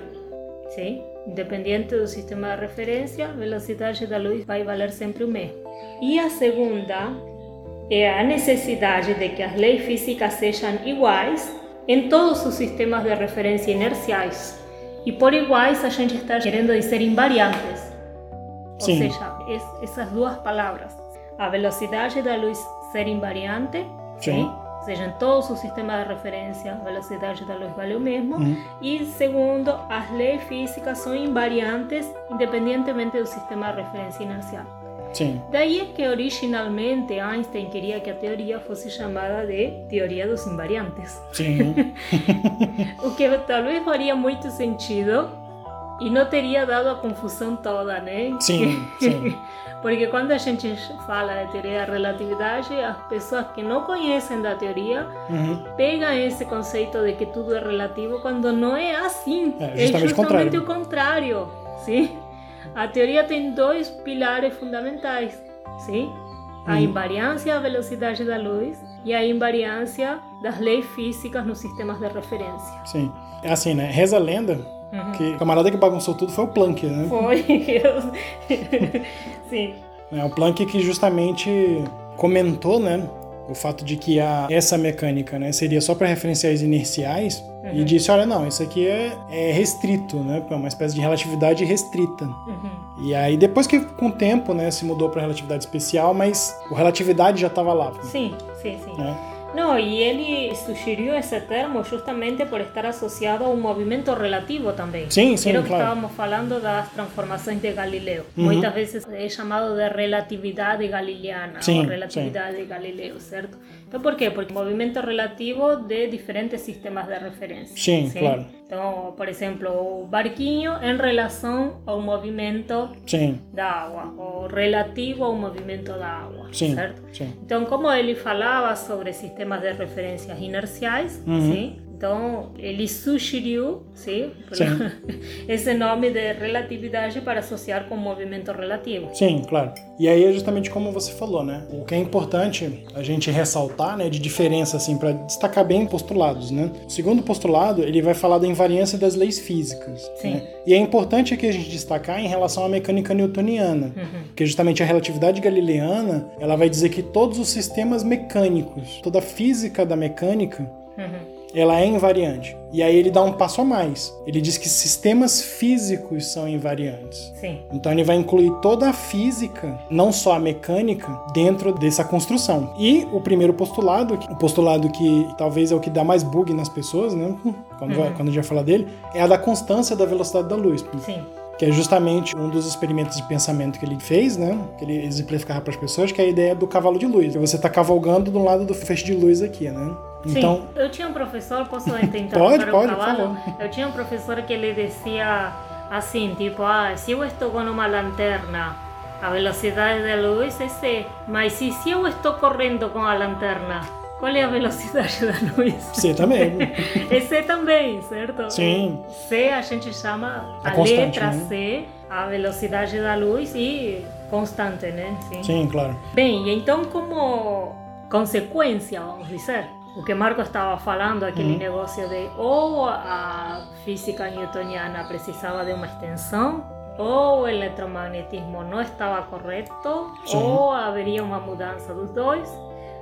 Sim? Independente do sistema de referência, a velocidade da luz vai valer sempre o mesmo. E a segunda é a necessidade de que as leis físicas sejam iguais em todos os sistemas de referência inerciais. E por iguais a gente está querendo dizer invariantes. Sim. Ou seja, essas duas palavras. A velocidade da luz ser invariante, sim. Ou seja, em todos os sistemas de referência a velocidade da luz vale o mesmo. E segundo, as leis físicas são invariantes independentemente do sistema de referência inercial. Sim. Daí é que originalmente Einstein queria que a teoria fosse chamada de teoria dos invariantes. Sim. O que talvez faria muito sentido e não teria dado a confusão toda, né? Sim, sim. Porque quando a gente fala de teoria da relatividade, as pessoas que não conhecem da teoria pegam esse conceito de que tudo é relativo quando não é assim. É justamente o contrário, sim? A teoria tem dois pilares fundamentais, sim? A invariância da velocidade da luz e a invariância das leis físicas nos sistemas de referência. Sim. É assim, né? Reza a lenda que o camarada que bagunçou tudo foi o Planck, né? Foi. Sim. É o Planck que justamente comentou, né? o fato de que essa mecânica, né, seria só para referenciais inerciais, uhum, e disse, olha, não, isso aqui é restrito, né, é uma espécie de relatividade restrita. Uhum. E aí, depois que com o tempo, né, se mudou para relatividade especial, mas a relatividade já estava lá. Sim, sim, sim. Né? No, y él sugirió ese termo justamente por estar asociado a un movimiento relativo también. Sí, sí, claro. Que estábamos hablando de las transformaciones de Galileo. Uh-huh. Muchas veces es llamado de relatividad galileana, sí, o relatividad, sí, de Galileo, ¿cierto? Entonces, ¿por qué? Porque movimiento relativo de diferentes sistemas de referencia. Sí, ¿sí? Claro. Então, por exemplo, o barquinho em relação ao movimento, sim, da água, ou relativo ao movimento da água, sim, certo? Sim. Então, como ele falava sobre sistemas de referências inerciais, uhum, sim? Então, ele sugeriu, sim, sim, esse nome de relatividade para associar com o movimento relativo. Sim, claro. E aí é justamente como você falou, né? O que é importante a gente ressaltar, né, de diferença, assim, para destacar bem postulados, né? O segundo postulado, ele vai falar da invariância das leis físicas. Sim. Né? E é importante aqui a gente destacar em relação à mecânica newtoniana, uhum, que justamente a relatividade galileana, ela vai dizer que todos os sistemas mecânicos, toda a física da mecânica, uhum, ela é invariante. E aí ele dá um passo a mais. Ele diz que sistemas físicos são invariantes. Sim. Então ele vai incluir toda a física, não só a mecânica, dentro dessa construção. E o primeiro postulado, o postulado que talvez é o que dá mais bug nas pessoas, né? Quando a gente vai falar dele, é a da constância da velocidade da luz. Sim. Que é justamente um dos experimentos de pensamento que ele fez, né? Que ele exemplificava para as pessoas, que é a ideia do cavalo de luz. Que você está cavalgando do lado do feixe de luz aqui, né? Então... Sim, eu tinha um professor, posso tentar pode, o cavalo? Por favor. Eu tinha um professor que ele dizia assim, tipo, se eu estou com uma lanterna, a velocidade da luz é C, mas se eu estou correndo com a lanterna, qual é a velocidade da luz? C também. É C também, certo? Sim. C a gente chama a letra, né? C, a velocidade da luz e constante, né? Sim, sim, claro. Bem, então como consequência, vamos dizer, o que Marco estava falando, aquele negócio de ou a física newtoniana precisava de uma extensão, ou o eletromagnetismo não estava correto, sim, ou haveria uma mudança dos dois.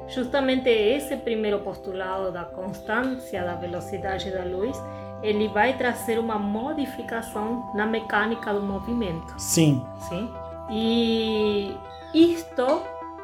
Justamente esse primeiro postulado da constância da velocidade da luz, ele vai trazer uma modificação na mecânica do movimento. Sim. Sim? E isto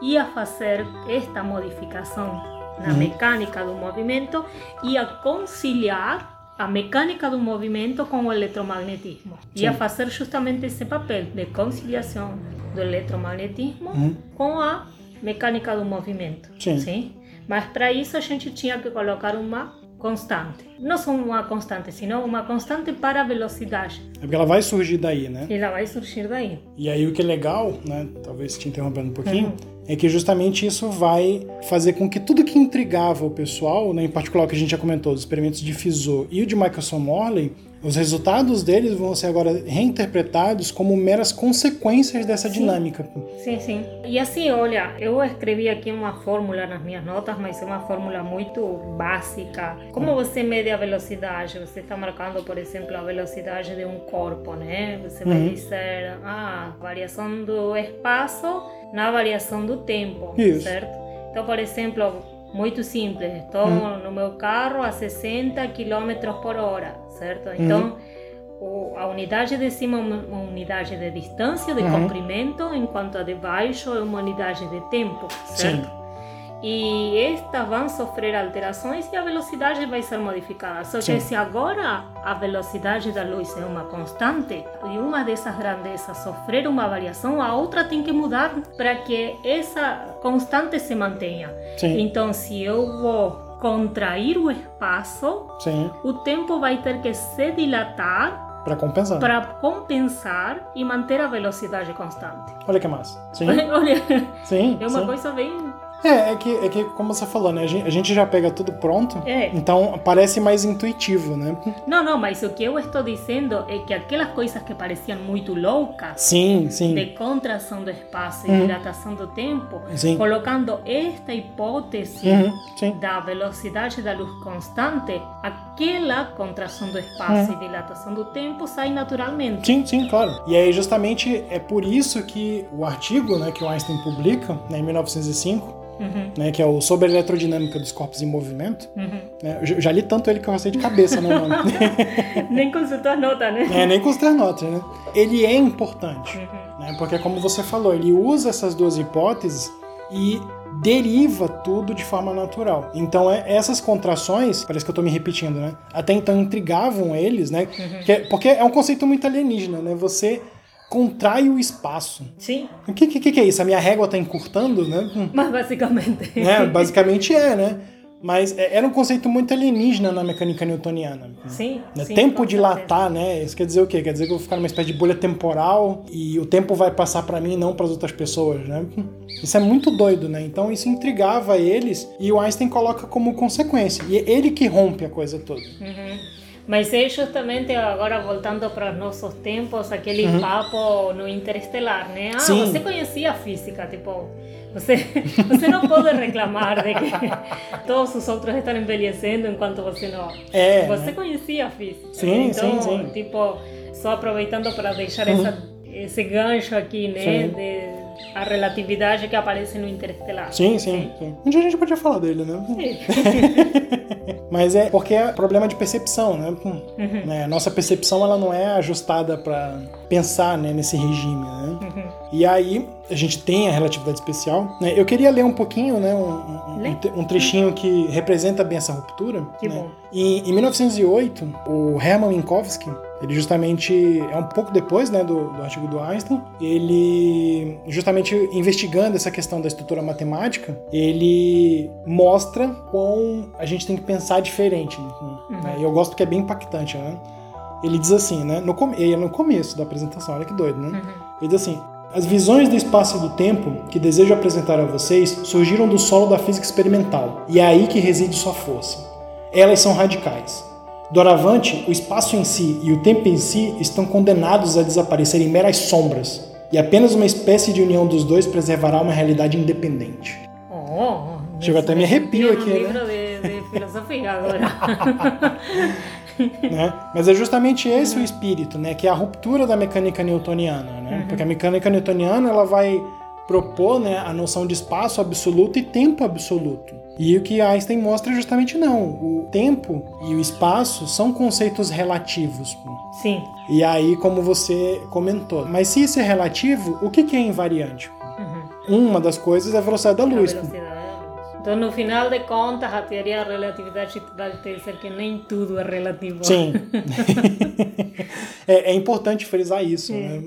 ia fazer esta modificação na mecânica do movimento e a conciliar a mecânica do movimento com o eletromagnetismo. Sim. E a fazer justamente esse papel de conciliação do eletromagnetismo com a mecânica do movimento. Sim. Sim? Mas para isso a gente tinha que colocar uma constante. Não só uma constante, senão uma constante para a velocidade. É porque ela vai surgir daí, né? Ela vai surgir daí. E aí o que é legal, né? Talvez te interrompendo um pouquinho, é que justamente isso vai fazer com que tudo que intrigava o pessoal, né, em particular o que a gente já comentou, os experimentos de Fizeau e o de Michelson-Morley, os resultados deles vão ser agora reinterpretados como meras consequências dessa, sim, dinâmica. Sim, sim. E assim, olha, eu escrevi aqui uma fórmula nas minhas notas, mas é uma fórmula muito básica. Como você mede a velocidade? Você está marcando, por exemplo, a velocidade de um corpo, né? Você vai dizer, variação do espaço na variação do tempo, isso, certo? Então, por exemplo, muito simples, estou no meu carro a 60 km por hora, certo? Então, a unidade de cima é uma unidade de distância, de comprimento, enquanto a de baixo é uma unidade de tempo, certo? Sim. E estas vão sofrer alterações e a velocidade vai ser modificada. Só que, sim, se agora a velocidade da luz é uma constante e uma dessas grandezas sofrer uma variação, a outra tem que mudar para que essa constante se mantenha. Sim. Então, se eu vou contrair o espaço, sim, o tempo vai ter que se dilatar para compensar e manter a velocidade constante. Olha que massa. Sim. Olha. Sim, é uma, sim, coisa bem... É que como você falou, né? A gente já pega tudo pronto, então parece mais intuitivo, né? Não, mas o que eu estou dizendo é que aquelas coisas que pareciam muito loucas, sim, sim, de contração do espaço e dilatação do tempo, sim, colocando esta hipótese da velocidade da luz constante, aquela contração do espaço e dilatação do tempo sai naturalmente. Sim, sim, claro. E aí justamente é por isso que o artigo, né, que o Einstein publica, né, em 1905, uhum. né, que é o Sobre a Eletrodinâmica dos Corpos em Movimento. Uhum. Eu já li tanto ele que eu gostei de cabeça, não, não. Nem consultar nota, né? É, nem consultar nota, né? Ele é importante, uhum. né, porque como você falou, ele usa essas duas hipóteses e deriva tudo de forma natural. Então, essas contrações, parece que eu tô me repetindo, né? Até então intrigavam eles, né? Uhum. Porque é um conceito muito alienígena, né? Você contrai o espaço. Sim. O que é isso? A minha régua tá encurtando, né? Mas basicamente... basicamente é, né? Mas era um conceito muito alienígena na mecânica newtoniana. Né? Sim, sim. Tempo dilatar, né? Isso quer dizer o quê? Quer dizer que eu vou ficar numa espécie de bolha temporal e o tempo vai passar para mim e não para as outras pessoas, né? Isso é muito doido, né? Então isso intrigava eles e o Einstein coloca como consequência. E é ele que rompe a coisa toda. Uhum. Mas é justamente agora, voltando para os nossos tempos, aquele uhum. papo no Interestelar, né? Ah, sim. Você conhecia a física, tipo... Você não pode reclamar de que todos os outros estão envelhecendo enquanto você não... É, você né? conhecia a física. Sim, então, sim, sim. Tipo, só aproveitando para deixar uhum. esse gancho aqui, né? De, a relatividade que aparece no Interestelar. Sim, sim, sim. Um dia a gente podia falar dele, né? Sim. Mas é porque é problema de percepção, né? Uhum. Né? Nossa percepção, ela não é ajustada para pensar, né, nesse regime, né? Uhum. E aí, a gente tem a relatividade especial, né? Eu queria ler um pouquinho, né, um trechinho que representa bem essa ruptura. Que né? bom. Em 1908, o Hermann Minkowski, ele justamente, é um pouco depois, né, do artigo do Einstein, ele justamente investigando essa questão da estrutura matemática, ele mostra quão a gente tem que pensar diferente. Né? Uhum. E eu gosto que é bem impactante, né? Ele diz assim, né, no começo da apresentação, olha que doido, né? Uhum. Ele diz assim: as visões do espaço e do tempo que desejo apresentar a vocês surgiram do solo da física experimental, e é aí que reside sua força. Elas são radicais. Doravante, o espaço em si e o tempo em si estão condenados a desaparecerem meras sombras, e apenas uma espécie de união dos dois preservará uma realidade independente. Oh, chegou até me arrepio aqui, né? Livro de filosofia agora. Né? Mas é justamente esse o espírito, né? Que é a ruptura da mecânica newtoniana, né? Uhum. Porque a mecânica newtoniana, ela vai propor, né, a noção de espaço absoluto e tempo absoluto. E o que Einstein mostra é justamente não. O tempo e o espaço são conceitos relativos. Sim. E aí, como você comentou, mas se isso é relativo, o que é invariante? Uhum. Uma das coisas é a velocidade da luz. Então, no final de contas, a teoria da relatividade vai dizer que nem tudo é relativo. Sim. É importante frisar isso. Né?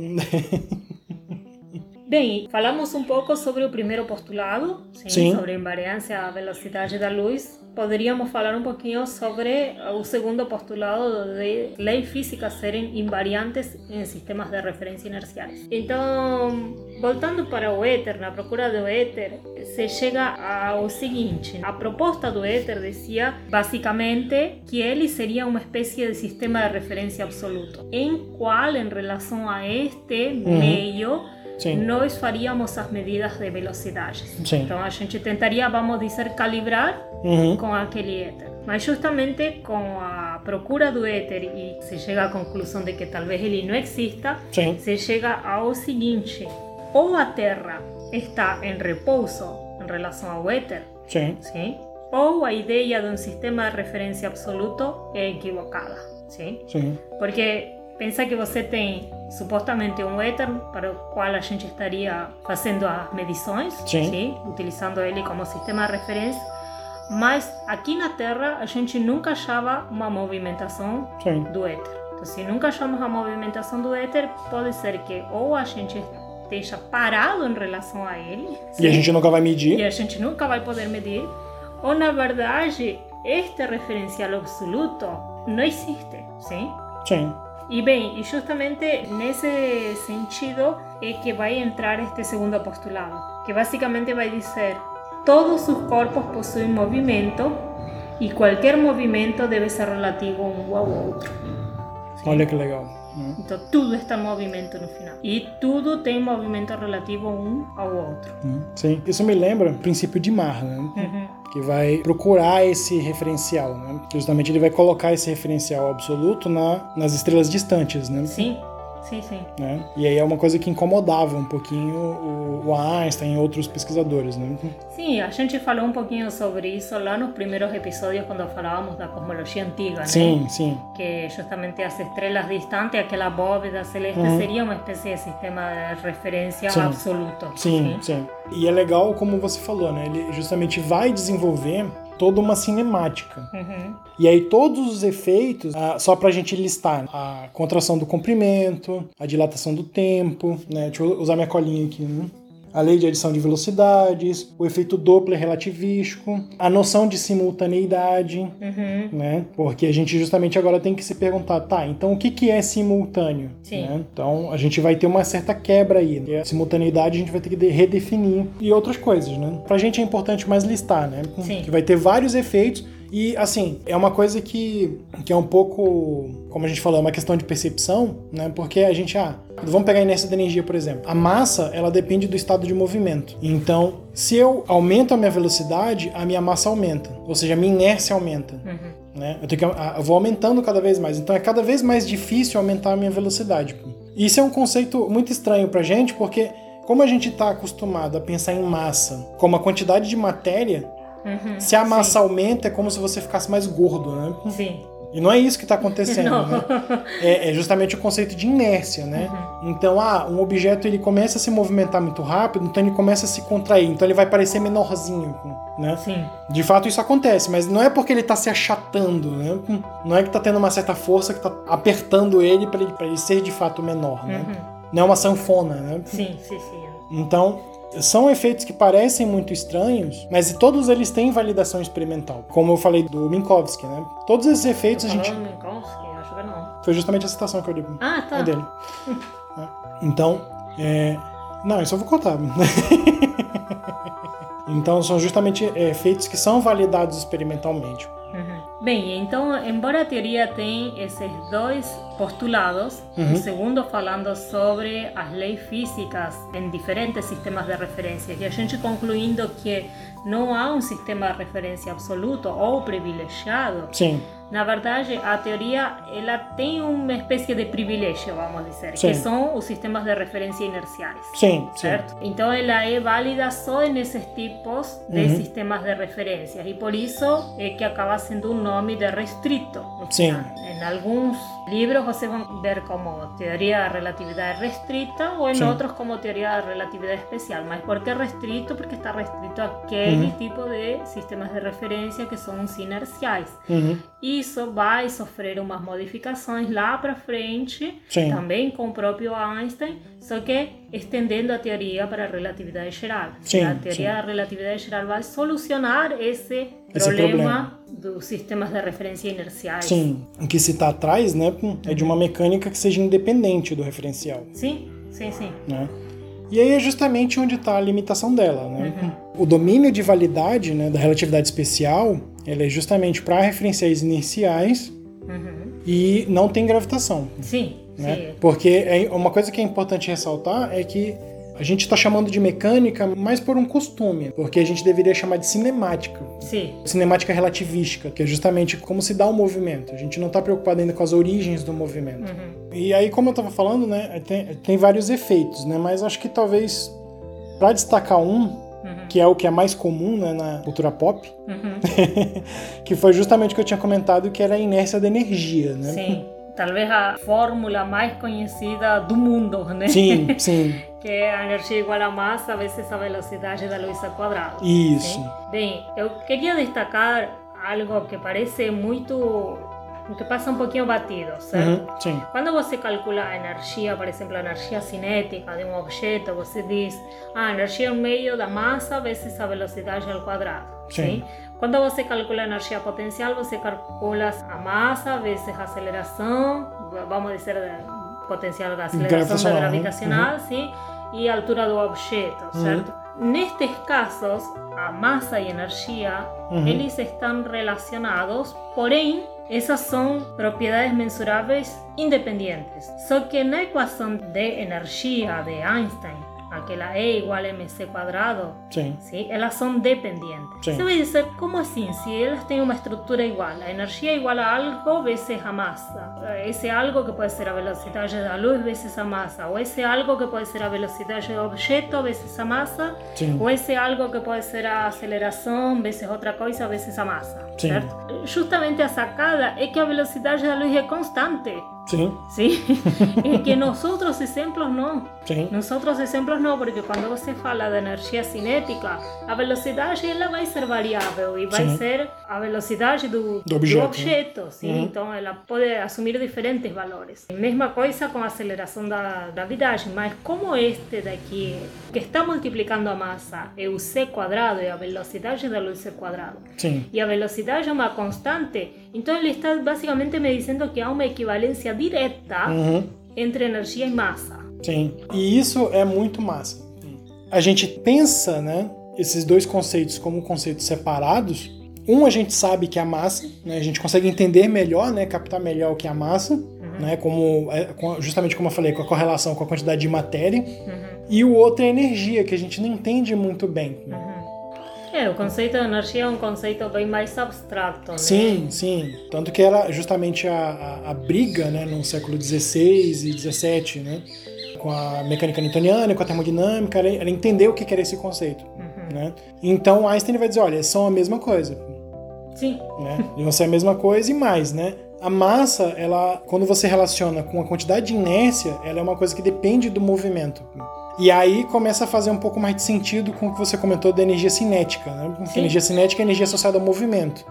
Bem, falamos um pouco sobre o primeiro postulado, sim. sobre a invariância à velocidade da luz. Poderíamos falar um pouquinho sobre o segundo postulado de leis físicas serem invariantes em sistemas de referência inerciais. Então, voltando para o éter, na procura do éter, se chega ao seguinte: a proposta do éter dizia, basicamente, que ele seria uma espécie de sistema de referência absoluto, em qual, em relação a este meio, sim. nós faríamos as medidas de velocidades. Sim. Então a gente tentaria, vamos dizer, calibrar com aquele éter. Mas justamente com a procura do éter, e se chega à conclusão de que talvez ele não exista, sim. se chega ao seguinte: ou a Terra está em repouso em relação ao éter, sim. Sim? ou a ideia de um sistema de referência absoluto é equivocada. Sim? Sim. Porque pensa que você tem supostamente um éter para o qual a gente estaria fazendo as medições, sim. Sim? utilizando ele como sistema de referência, mas aqui na Terra a gente nunca achava uma movimentação sim. do éter. Então, se nunca achamos a movimentação do éter, pode ser que ou a gente esteja parado em relação a ele, e sim? a gente nunca vai medir, e a gente nunca vai poder medir, ou na verdade este referencial absoluto não existe, sim? Sim. E bem, e justamente nesse sentido é que vai entrar este segundo postulado, que basicamente vai dizer: todos os corpos possuem movimento e qualquer movimento deve ser relativo um ao outro. Sim. Olha que legal. Então tudo está em movimento no final, e tudo tem movimento relativo um ao outro. Sim, isso me lembra o princípio de Marr, né? Uhum. Que vai procurar esse referencial, né? Justamente ele vai colocar esse referencial absoluto nas estrelas distantes, né? Sim. Sim, sim. Né? E aí é uma coisa que incomodava um pouquinho o Einstein e outros pesquisadores, né? Sim, a gente falou um pouquinho sobre isso lá nos primeiros episódios, quando falávamos da cosmologia antiga, né? Sim, sim. Que justamente as estrelas distantes, aquela bóveda celeste, seria uma espécie de sistema de referência absoluto. Sim, sim, sim. E é legal, como você falou, né? Ele justamente vai desenvolver toda uma cinemática. E aí todos os efeitos, só pra gente listar, a contração do comprimento, a dilatação do tempo, né? Deixa eu usar minha colinha aqui, né? A lei de adição de velocidades, o efeito Doppler relativístico, a noção de simultaneidade, né? Porque a gente justamente agora tem que se perguntar, tá, então o que é simultâneo? Né? Então a gente vai ter uma certa quebra aí, né? A simultaneidade a gente vai ter que redefinir e outras coisas, né? Pra gente é importante mais listar, né? Sim. Que vai ter vários efeitos. E, assim, é uma coisa que é um pouco, como a gente falou, é uma questão de percepção, né? Porque a gente, vamos pegar a inércia da energia, por exemplo. A massa, ela depende do estado de movimento. Então, se eu aumento a minha velocidade, a minha massa aumenta. Ou seja, a minha inércia aumenta. Né? Eu vou aumentando cada vez mais. Então, é cada vez mais difícil aumentar a minha velocidade. Isso é um conceito muito estranho pra gente, porque como a gente tá acostumado a pensar em massa como a quantidade de matéria... se a massa aumenta, é como se você ficasse mais gordo, né? Sim. E não é isso que está acontecendo, né? É justamente o conceito de inércia, né? Então, um objeto, ele começa a se movimentar muito rápido, então ele começa a se contrair, então ele vai parecer menorzinho, né? Sim. De fato, isso acontece, mas não é porque ele está se achatando, né? Não é que está tendo uma certa força que está apertando ele para ele ser de fato menor, né? Não é uma sanfona, né? Sim, sim, sim. Então... são efeitos que parecem muito estranhos, mas todos eles têm validação experimental. Como eu falei do Minkowski, né? Todos esses efeitos a gente... do Minkowski? Acho que não. Foi justamente a citação que eu li. Ah, tá. É dele. Então, não, isso eu vou contar. Então, são justamente efeitos que são validados experimentalmente. Bem, então, embora a teoria tenha esses dois postulados, o segundo falando sobre as leis físicas em diferentes sistemas de referência, e a gente concluindo que não há um sistema de referência absoluto ou privilegiado, na verdade, a teoria ela tem uma espécie de privilégio, vamos dizer, que são os sistemas de referência inerciais, certo? Então, ela é válida só nesses tipos de sistemas de referência, e por isso é que acaba sendo um nome de restrito. Em alguns livros vocês vão ver como teoria da relatividade restrita ou em outros como teoria da relatividade especial. Mas por que restrito? Porque está restrito àquele tipo de sistemas de referência que são os inerciais. Isso vai sofrer umas modificações lá para frente, também com o próprio Einstein, só que estendendo a teoria para a relatividade geral. A teoria da relatividade geral vai solucionar esse problema dos sistemas de referência inerciais. O que se está atrás, né, é de uma mecânica que seja independente do referencial. Né? E aí é justamente onde está a limitação dela, né? O domínio de validade, né, da relatividade especial, ela é justamente para referenciais inerciais e não tem gravitação. Né? Porque uma coisa que é importante ressaltar é que a gente está chamando de mecânica mais por um costume, porque a gente deveria chamar de cinemática. Cinemática relativística, que é justamente como se dá o movimento. A gente não está preocupado ainda com as origens do movimento. E aí, como eu estava falando, né, tem vários efeitos, né, mas acho que talvez, para destacar que é o que é mais comum, né, na cultura pop, que foi justamente o que eu tinha comentado, que era a inércia da energia, né? Talvez a fórmula mais conhecida do mundo, né? Que é a energia igual a massa vezes a velocidade da luz ao quadrado. Isso. Bem, eu queria destacar algo que parece muito... que passa um pouquinho batido, certo? Quando você calcula a energia, por exemplo, a energia cinética de um objeto, você diz a energia ao meio da massa vezes a velocidade ao quadrado. Quando você calcula a energia potencial, você calcula a massa vezes a aceleração, vamos dizer, potencial da aceleração gravitacional, e a altura do objeto, certo? Nestes casos, a massa e a energia, eles estão relacionados, porém, essas são propriedades mensuráveis independentes. Só que na equação de energia de Einstein, a misma que la E igual a MC cuadrado, sí. ¿Sí? Elas son dependientes. Sí. Se va a decir, ¿cómo así? Si ellas tienen una estructura igual, la energía igual a algo veces a masa, ese algo que puede ser a velocidad de la luz veces a masa, o ese algo que puede ser a velocidad de objeto veces a masa, sí. O ese algo que puede ser a aceleración veces otra cosa veces a masa, sí. ¿Cierto? Justamente a sacada es que a velocidad de la luz es constante. Sim. Sim. É que nos outros exemplos não. Sim. Nos outros exemplos não, porque quando você fala de energia cinética, a velocidade ela vai ser variável e vai sim. ser a velocidade do objeto. Sim? Uhum. Então ela pode assumir diferentes valores. Mesma coisa com a aceleração da gravidade, mas como este daqui que está multiplicando a massa é o c quadrado e a velocidade da luz c quadrado. Sim. E a velocidade é uma constante, então ele está basicamente me dizendo que há uma equivalência direta uhum. entre energia e massa. Sim, e isso é muito massa. A gente pensa, né, esses dois conceitos como conceitos separados. Um, a gente sabe que é a massa, né, a gente consegue entender melhor, né, captar melhor o que é a massa, uhum. né, como, justamente como eu falei, com a correlação com a quantidade de matéria. Uhum. E o outro é a energia, que a gente não entende muito bem. Uhum. É, o conceito de energia é um conceito bem mais abstrato, né? Sim, sim. Tanto que era justamente a briga, né, no século XVI e XVII, né, com a mecânica newtoniana, com a termodinâmica, ela entendeu o que era esse conceito. Uhum. Né? Então Einstein vai dizer, olha, são a mesma coisa. Sim. Né? E você é a mesma coisa e mais, né? A massa, ela, quando você relaciona com a quantidade de inércia, ela é uma coisa que depende do movimento. E aí começa a fazer um pouco mais de sentido com o que você comentou da energia cinética, né? Porque energia cinética é energia associada ao movimento.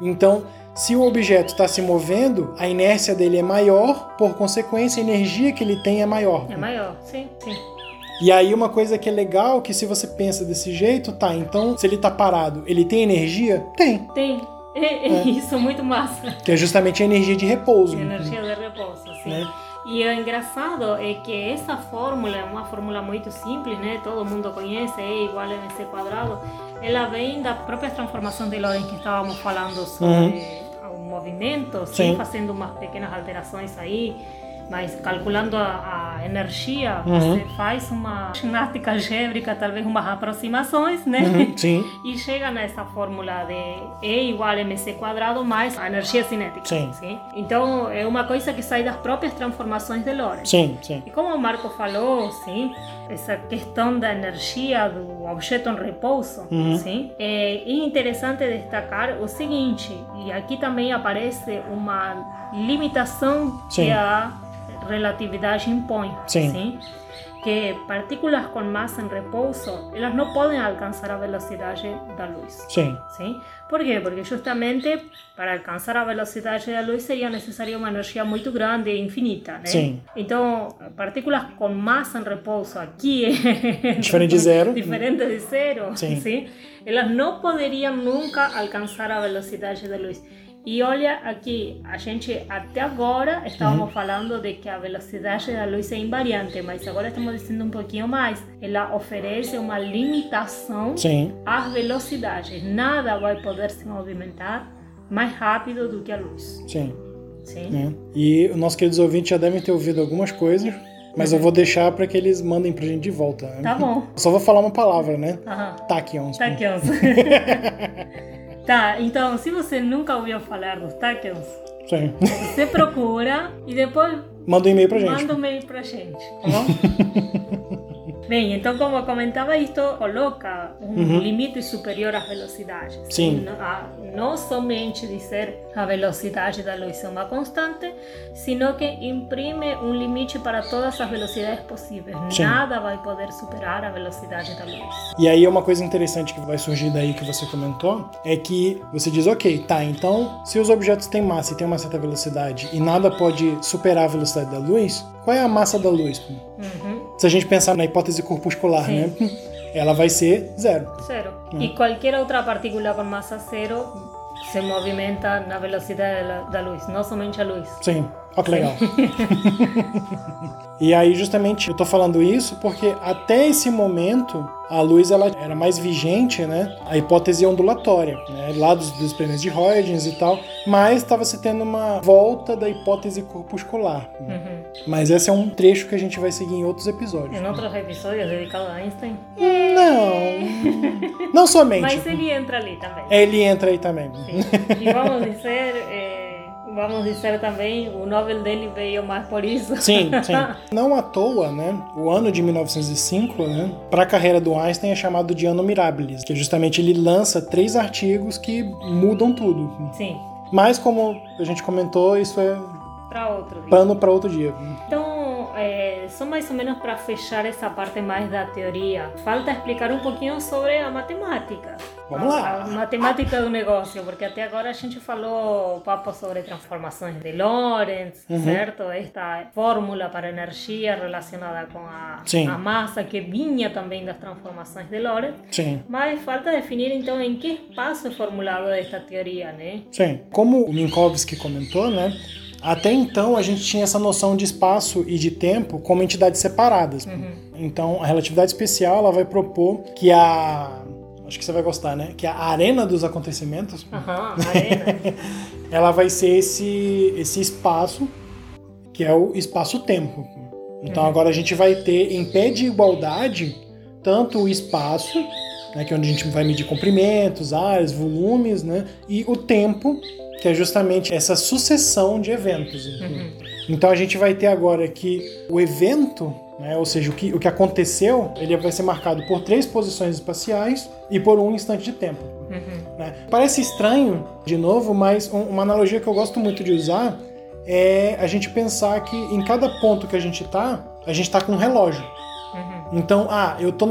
Então, se o objeto está se movendo, a inércia dele é maior, por consequência, a energia que ele tem é maior. É maior, sim, sim. E aí uma coisa que é legal, que se você pensa desse jeito, tá, então, se ele tá parado, ele tem energia? Tem. Tem. É isso, muito massa. Que é justamente a energia de repouso. A energia de repouso, sim. Né? E o engraçado é que essa fórmula é uma fórmula muito simples, né? Todo mundo conhece, E igual a MC quadrado. Ela vem da própria transformação de Lorentz que estávamos falando sobre o movimento, sim, fazendo umas pequenas alterações aí, mas calculando a energia, você faz uma ginástica algébrica, talvez umas aproximações, né? Uhum, sim. E chega nessa fórmula de E igual a mc quadrado mais a energia cinética. Sim. Sim. Então, é uma coisa que sai das próprias transformações de Lorentz. Sim, sim. E como o Marco falou, sim, essa questão da energia do objeto em repouso, sim, é interessante destacar o seguinte, e aqui também aparece uma limitação que a relatividade impõe, sim. Sim? Que partículas com massa em repouso, elas não podem alcançar a velocidade da luz. Sim. Sim? Por quê? Porque justamente para alcançar a velocidade da luz seria necessária uma energia muito grande e infinita, né? Sim. Então, partículas com massa em repouso aqui é diferente de zero. Diferente de zero, sim. Sim? Elas não poderiam nunca alcançar a velocidade da luz. E olha aqui, a gente até agora estávamos falando de que a velocidade da luz é invariante, mas agora estamos dizendo um pouquinho mais. Ela oferece uma limitação, sim, às velocidades. Nada vai poder se movimentar mais rápido do que a luz. Sim. Sim. É. E os nossos queridos ouvintes já devem ter ouvido algumas coisas, mas eu vou deixar para que eles mandem pra gente de volta. Tá bom. Só vou falar uma palavra, né? Uhum. Tachyons. Tachyons. Tá, então, se você nunca ouviu falar dos tachyons, sim, você procura e depois manda um e-mail pra gente. Manda um e-mail pra gente, tá bom? Bem, então, como eu comentava, isto coloca um limite superior às velocidades. Sim. Não somente dizer a velocidade da luz é uma constante, sino que imprime um limite para todas as velocidades possíveis. Sim. Nada vai poder superar a velocidade da luz. E aí uma coisa interessante que vai surgir daí que você comentou é que você diz, ok, tá, então se os objetos têm massa e têm uma certa velocidade e nada pode superar a velocidade da luz, qual é a massa da luz? Se a gente pensar na hipótese corpuscular, sim, né? Ela vai ser zero. Zero. E qualquer outra partícula com massa zero se movimenta na velocidade da luz, não somente a luz. Sim. Olha que legal. E aí, justamente, eu tô falando isso porque até esse momento a luz ela era mais vigente, né? A hipótese ondulatória, né? Lá dos experimentos de Huygens e tal, mas estava se tendo uma volta da hipótese corpuscular. Né? Mas esse é um trecho que a gente vai seguir em outros episódios. Em outros episódios dedicados a Einstein? Não. Não somente. Mas ele entra ali também. Ele entra aí também. Sim. E vamos dizer também, o Nobel dele veio mais por isso. Sim, sim. Não à toa, né? O ano de 1905, né? Para a carreira do Einstein é chamado de Ano Mirabilis, que justamente ele lança 3 artigos que mudam tudo. Sim. Mas como a gente comentou, isso é pano para outro dia. Então, só mais ou menos para fechar essa parte mais da teoria, falta explicar um pouquinho sobre a matemática. Vamos lá. A matemática do negócio, porque até agora a gente falou papo sobre transformações de Lorentz, certo? Esta fórmula para energia relacionada com a massa que vinha também das transformações de Lorentz. Sim. Mas falta definir, então, em que espaço é formulada esta teoria, né? Sim. Como o Minkowski comentou, né? Até então, a gente tinha essa noção de espaço e de tempo como entidades separadas. Uhum. Então, a relatividade especial, ela vai propor que a... Acho que você vai gostar, né? Que a arena dos acontecimentos... Aham, arena. Ela vai ser esse espaço, que é o espaço-tempo. Então, agora a gente vai ter, em pé de igualdade, tanto o espaço... Né, que é onde a gente vai medir comprimentos, áreas, volumes, né, e o tempo, que é justamente essa sucessão de eventos. Então a gente vai ter agora que o evento, né, ou seja, o que aconteceu, ele vai ser marcado por 3 posições espaciais e por um instante de tempo. Né? Parece estranho, de novo, mas uma analogia que eu gosto muito de usar é a gente pensar que em cada ponto que a gente está com um relógio. Então, eu tô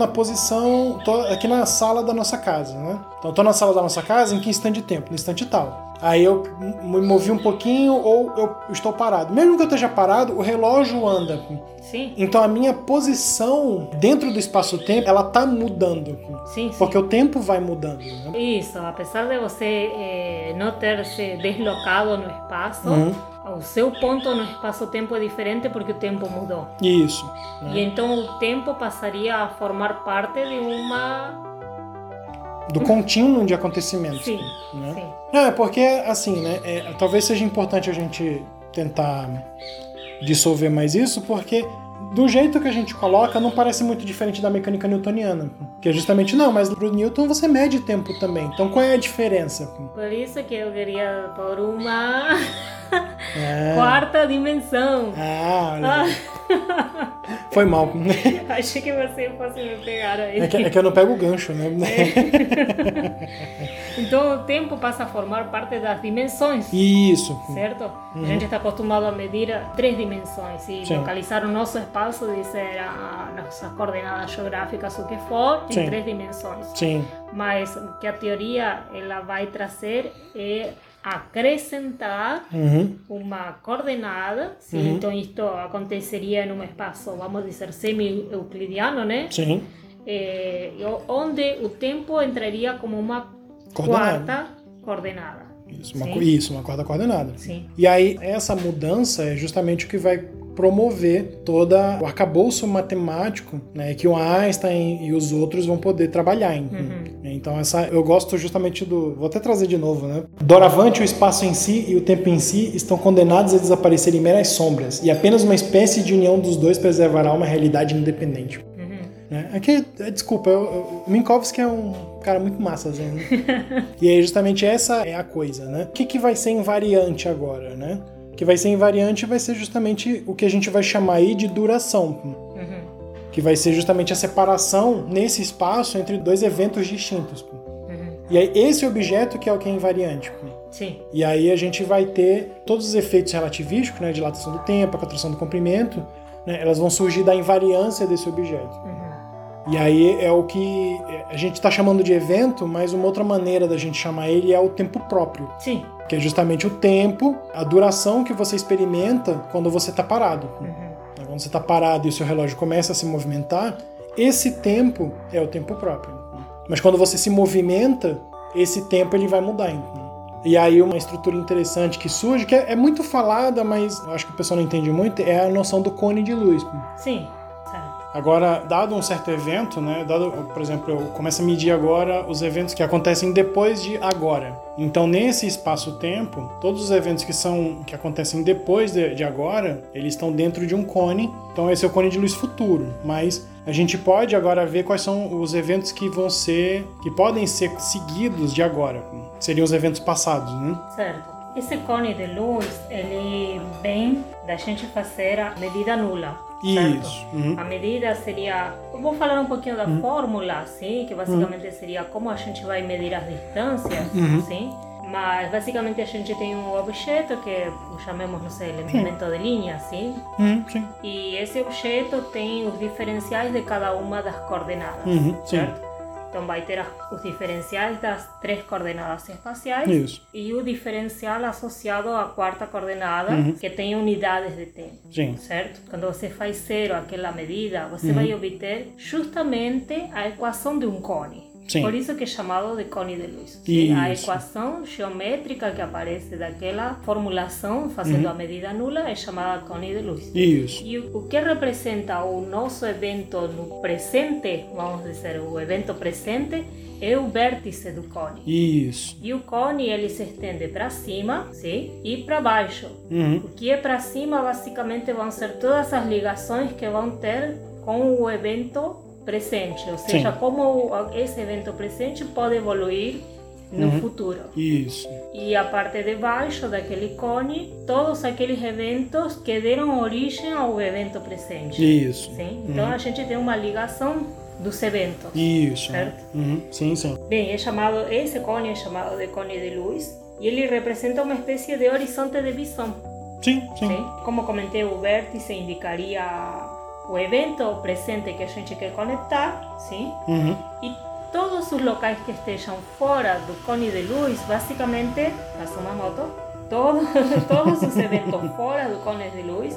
aqui na sala da nossa casa, né? Então, eu tô na sala da nossa casa em que instante de tempo? No instante tal. Aí eu me movi um pouquinho ou eu estou parado. Mesmo que eu esteja parado, o relógio anda. Sim. Então, a minha posição dentro do espaço-tempo, ela tá mudando. Sim, sim. Porque o tempo vai mudando, né? Isso. Apesar de você não ter se deslocado no espaço... O seu ponto no espaço-tempo é diferente porque o tempo mudou. Isso. Né? E então o tempo passaria a formar parte de do contínuo de acontecimentos. Sim, né? Sim. É porque, assim, né? Talvez seja importante a gente tentar dissolver mais isso, porque do jeito que a gente coloca, não parece muito diferente da mecânica newtoniana. Que é justamente, não, mas pro Newton você mede tempo também. Então qual é a diferença? Por isso que eu queria por uma... quarta dimensão. Foi mal. Achei que você fosse me pegar aí. É que eu não pego o gancho, né? Então o tempo passa a formar parte das dimensões. Isso. Certo? A gente está acostumado a medir 3 dimensões e localizar o nosso espaço, dizer nossas coordenadas geográficas, o que for, em 3 dimensões. Sim. Mas o que a teoria ela vai trazer é acrescentar uma coordenada, então isto aconteceria em um espaço, vamos dizer, semi-euclidiano, né? Sim. Onde o tempo entraria como uma quarta coordenada. Isso, uma quarta coordenada. Sim. E aí, essa mudança é justamente o que vai promover todo o arcabouço matemático, né, que o Einstein e os outros vão poder trabalhar em. Então, eu gosto justamente vou até trazer de novo, né? Doravante, o espaço em si e o tempo em si estão condenados a desaparecerem meras sombras, e apenas uma espécie de união dos dois preservará uma realidade independente. Né? Aqui, desculpa, o Minkowski é um cara muito massa, né? E aí, justamente, essa é a coisa, né? O que vai ser invariante agora, né? Que vai ser invariante vai ser justamente o que a gente vai chamar aí de duração. Que vai ser justamente a separação nesse espaço entre 2 eventos distintos. E aí esse objeto que é o que é invariante. Sim. E aí a gente vai ter todos os efeitos relativísticos, né, dilatação do tempo, a contração do comprimento, né, elas vão surgir da invariância desse objeto. E aí é o que a gente está chamando de evento, mas uma outra maneira da gente chamar ele é o tempo próprio. Sim. Que é justamente o tempo, a duração que você experimenta quando você está parado. Quando você está parado e o seu relógio começa a se movimentar, esse tempo é o tempo próprio. Mas quando você se movimenta, esse tempo ele vai mudar. E aí uma estrutura interessante que surge, que é muito falada, mas eu acho que o pessoal não entende muito, é a noção do cone de luz. Sim, certo. Agora, dado um certo evento, né, dado, por exemplo, eu começo a medir agora os eventos que acontecem depois de agora. Então, nesse espaço-tempo, todos os eventos que acontecem depois de agora, eles estão dentro de um cone. Então, esse é o cone de luz futuro, mas a gente pode agora ver quais são os eventos que podem ser seguidos de agora. Seriam os eventos passados, né? Certo. Esse cone de luz, ele vem da gente fazer a medida nula. Certo? Isso. Uhum. A medida seria... Eu vou falar um pouquinho da fórmula, sim, que basicamente seria como a gente vai medir as distâncias, sim. Mas basicamente a gente tem um objeto que chamemos, não sei, elemento de linha, sim? Sim. E esse objeto tem os diferenciais de cada uma das coordenadas, certo? Sim. Então vai ter os diferenciais das três coordenadas espaciais. Isso. E o diferencial associado à quarta coordenada, que tem unidades de tempo. Sim. Certo? Quando você faz zero aquela medida, você vai obter justamente a equação de um cone. Sim. Por isso que é chamado de cone de luz. Sim, a equação geométrica que aparece daquela formulação, fazendo a medida nula, é chamada cone de luz. Isso. E o que representa o nosso evento no presente, vamos dizer, o evento presente, é o vértice do cone. Isso. E o cone, ele se estende para cima, sim, e para baixo. O que é para cima, basicamente, vão ser todas as ligações que vão ter com o evento presente, ou seja, como esse evento presente pode evoluir no futuro. Isso. E a parte de baixo daquele cone, todos aqueles eventos que deram origem ao evento presente. Isso. Sim? Então a gente tem uma ligação dos eventos. Isso. Certo? Sim, sim. Bem, esse cone é chamado de cone de luz e ele representa uma espécie de horizonte de visão. Sim, sim. Sim? Como comentei, o vértice indicaria o evento presente que a gente quer conectar, sim? E todos os locais que estejam fora do cone de luz, basicamente, assuma a moto, todos os eventos fora do cone de luz,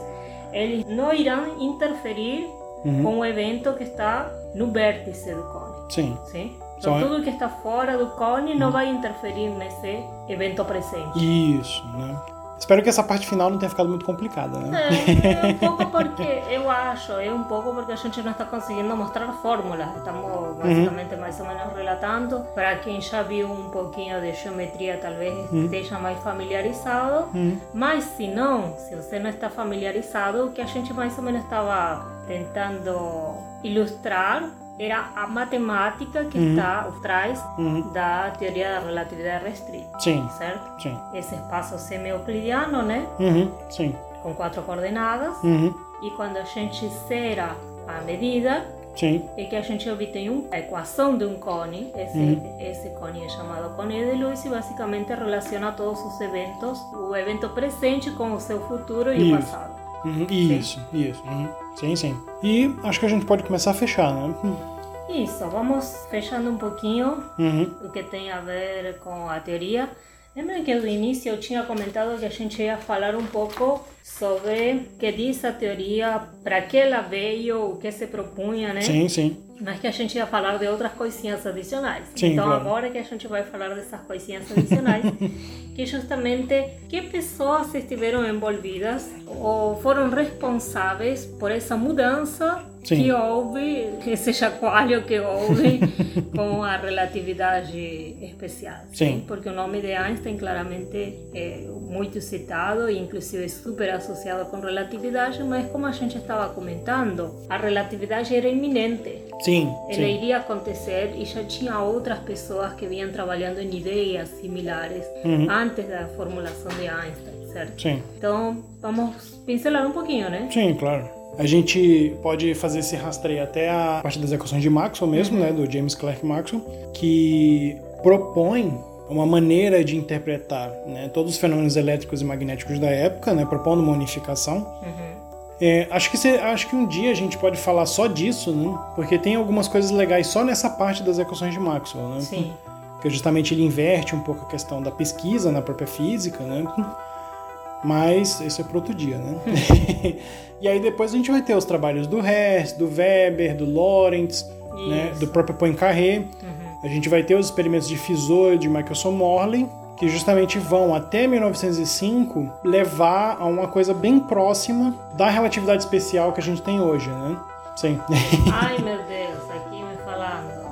eles não irão interferir com o evento que está no vértice do cone. Sim. Sim? Então, tudo que está fora do cone não vai interferir nesse evento presente. Isso, né? Espero que essa parte final não tenha ficado muito complicada, né? É um pouco porque a gente não está conseguindo mostrar fórmulas. Estamos basicamente mais ou menos relatando. Para quem já viu um pouquinho de geometria, talvez esteja mais familiarizado. Mas se você não está familiarizado, o que a gente mais ou menos estava tentando ilustrar era a matemática que está atrás da teoria da relatividade restrita. Sim. Certo? Sim. Esse espaço semi-euclidiano, né? Sim. Com quatro coordenadas. E quando a gente zera a medida, sim, é que a gente obtém a equação de um cone. Esse cone é chamado cone de luz e basicamente relaciona todos os eventos, o evento presente com o seu futuro e o passado. Isso. Sim, sim. E acho que a gente pode começar a fechar, né? Isso, vamos fechando um pouquinho o que tem a ver com a teoria. Lembra que no início eu tinha comentado que a gente ia falar um pouco sobre o que diz a teoria, para que ela veio, o que se propunha, né? Sim, sim. Mas que a gente ia falar de outras coisinhas adicionais. Sim, então, claro. Agora que a gente vai falar dessas coisinhas adicionais, que justamente que pessoas estiveram envolvidas ou foram responsáveis por essa mudança, sim, que houve, esse chacoalho que houve com a relatividade especial. Sim. Porque o nome de Einstein claramente é muito citado e inclusive super associado com relatividade, mas como a gente estava comentando, a relatividade era iminente. Sim, ela iria acontecer e já tinha outras pessoas que vinham trabalhando em ideias similares antes da formulação de Einstein, certo? Sim. Então, vamos pincelar um pouquinho, né? Sim, claro. A gente pode fazer esse rastreio até a parte das equações de Maxwell mesmo, né? Do James Clerk Maxwell, que propõe uma maneira de interpretar, né, todos os fenômenos elétricos e magnéticos da época, né? Propondo uma unificação. Acho que um dia a gente pode falar só disso, né? Porque tem algumas coisas legais só nessa parte das equações de Maxwell, né? Sim. Porque justamente ele inverte um pouco a questão da pesquisa na própria física, né? Mas isso é para outro dia, né? E aí depois a gente vai ter os trabalhos do Hertz, do Weber, do Lorentz, né? Do próprio Poincaré. A gente vai ter os experimentos de Fizeau, de Michelson-Morley, que justamente vão, até 1905, levar a uma coisa bem próxima da relatividade especial que a gente tem hoje, né? Sim. Ai, meu Deus, aqui me falaram.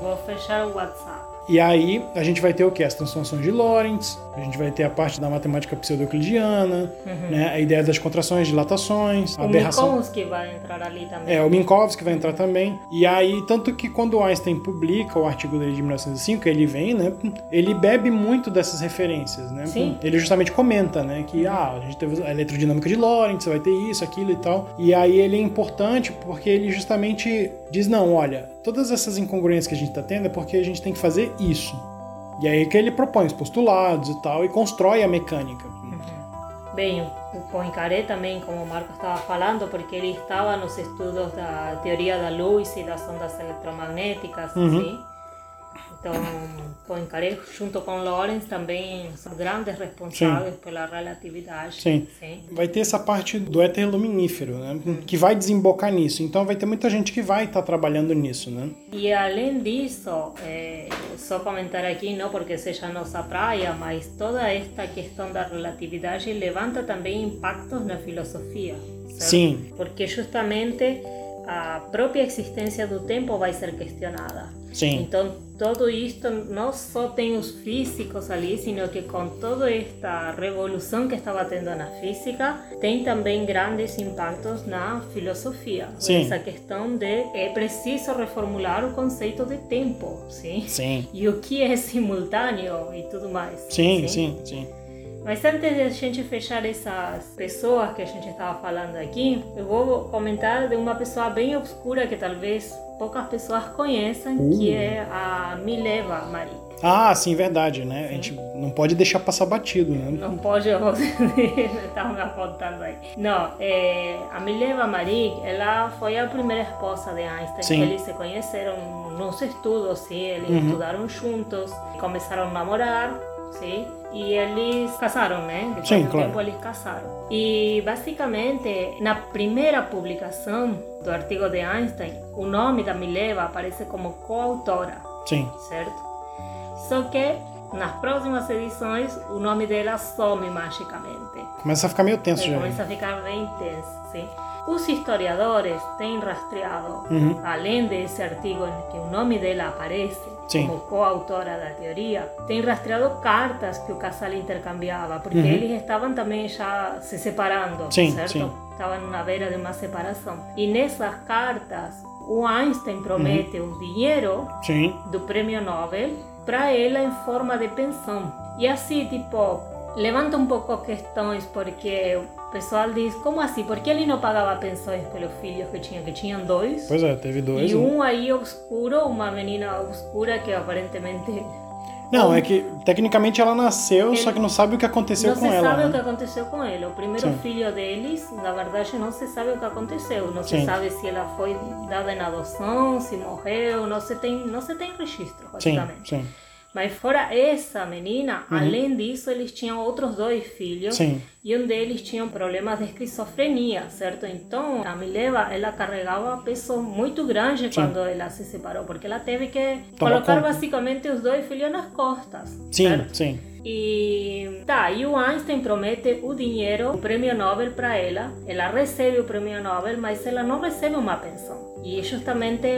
Vou fechar o WhatsApp. E aí a gente vai ter o que? As transformações de Lorentz, a gente vai ter a parte da matemática pseudo-euclidiana, né? A ideia das contrações, dilatações, aberração. O Minkowski vai entrar ali também. É, o Minkowski vai entrar também. E aí, tanto que quando Einstein publica o artigo dele de 1905, ele vem, né? Ele bebe muito dessas referências, né? Sim. Ele justamente comenta, né? Que, a gente teve a eletrodinâmica de Lorentz, vai ter isso, aquilo e tal. E aí ele é importante porque ele justamente diz, não, olha, todas essas incongruências que a gente tá tendo é porque a gente tem que fazer isso. E aí que ele propõe os postulados e tal, e constrói a mecânica. Bem, o Poincaré também, como o Marco estava falando, porque ele estava nos estudos da teoria da luz e das ondas eletromagnéticas, assim. Então, Poincaré, junto com Lorentz, também são grandes responsáveis pela relatividade. Sim. Vai ter essa parte do éter luminífero, né? Que vai desembocar nisso. Então, vai ter muita gente que vai estar trabalhando nisso, né? E, além disso, só comentar aqui, não porque seja nossa praia, mas toda esta questão da relatividade levanta também impactos na filosofia, certo? Sim. Porque, justamente, a própria existência do tempo vai ser questionada. Sim. Então, tudo isto não só tem os físicos ali, sino que com toda esta revolução que estava tendo na física, tem também grandes impactos na filosofia. Sim. Essa questão de é preciso reformular o conceito de tempo, sim? Sim. E o que é simultâneo e tudo mais. Sim. Mas antes de a gente fechar essas pessoas que a gente estava falando aqui, eu vou comentar de uma pessoa bem obscura que talvez poucas pessoas conhecem, que é a Mileva Marić. Ah, sim, verdade, né? Sim. A gente não pode deixar passar batido, né? Não pode, eu estava me apontando aí. Não, a Mileva Marić, ela foi a primeira esposa de Einstein. Sim. Eles se conheceram nos estudos, sim? Eles estudaram juntos, começaram a namorar, sim? E eles casaram, né? Depois de tempo eles casaram. E basicamente, na primeira publicação do artigo de Einstein, o nome da Mileva aparece como coautora. Sim. Certo? Só que nas próximas edições, o nome dela some magicamente. Começa a ficar meio tenso já. Começa a ficar bem tenso, sim. Os historiadores têm rastreado, além desse artigo em que o nome dela aparece, sim, como coautora da teoria, tem rastreado cartas que o casal intercambiava, porque eles estavam também já se separando, sim, certo? Sim. Estavam na beira de uma separação. E nessas cartas, o Einstein promete um dinheiro, sim, do prêmio Nobel para ela em forma de pensão. E assim, tipo, levanta um pouco questões, porque o pessoal diz, como assim? Por que ele não pagava pensões pelos filhos que tinham dois? Pois é, teve dois. E um aí obscuro, uma menina obscura que aparentemente... Não, é que tecnicamente ela nasceu, só que não sabe o que aconteceu com ela. Não se sabe, né, o que aconteceu com ela. O primeiro, sim, filho deles, na verdade, não se sabe o que aconteceu. Não, sim, se sabe se ela foi dada em adoção, se morreu, não se tem registro, basicamente. Sim. Mas fora essa menina, além disso, eles tinham outros dois filhos, sim, e um deles tinha problemas de esquizofrenia, certo? Então, a Mileva, ela carregava peso muito grande, sim, quando ela se separou, porque ela teve que colocar basicamente os dois filhos nas costas, sim, certo? Sim. E o Einstein promete o dinheiro, o prêmio Nobel para ela. Ela recebe o prêmio Nobel, mas ela não recebe uma pensão. E justamente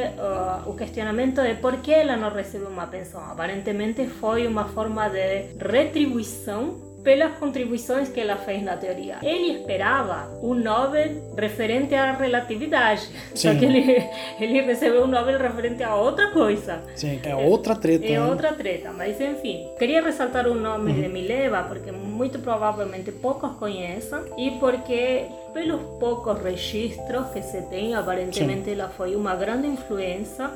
o questionamento é por que ela não recebe uma pensão. Aparentemente foi uma forma de retribuição pelas contribuições que ela fez na teoria. Ele esperava um Nobel referente à relatividade, sim, só que ele recebeu um Nobel referente a outra coisa. Sim, é outra treta. É outra treta, mas enfim. Queria ressaltar o nome de Mileva, porque muito provavelmente poucos conhecem, e porque pelos poucos registros que se tem, aparentemente, sim, ela foi uma grande influência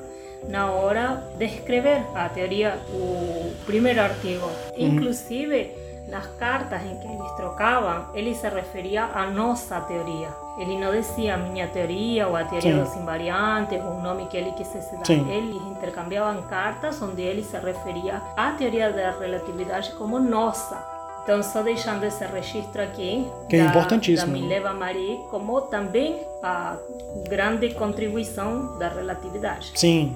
na hora de escrever a teoria, o primeiro artigo. Inclusive, nas cartas em que eles trocavam, ele se referia à nossa teoria. Ele não dizia a minha teoria ou a teoria, sim, dos invariantes, ou o nome que ele quisesse dar. Sim. Eles intercambiavam cartas onde ele se referia à teoria da relatividade como nossa. Então, só deixando esse registro aqui, que é importantíssimo, da Mileva Marić, como também a grande contribuição da relatividade. Sim,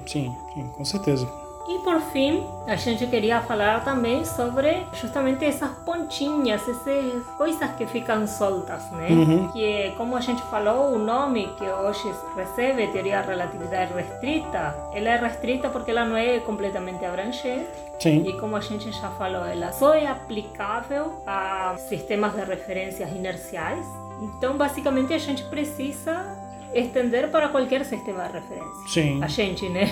com certeza. E por fim, a gente queria falar também sobre justamente essas pontinhas, essas coisas que ficam soltas, né? Uhum. Que, como a gente falou, o nome que hoje recebe, teoria da relatividade restrita, ela é restrita porque ela não é completamente abrangente. Sim. E como a gente já falou, ela só é aplicável a sistemas de referências inerciais. Então, basicamente, a gente precisa estender para qualquer sistema de referência. Sim. A gente, né?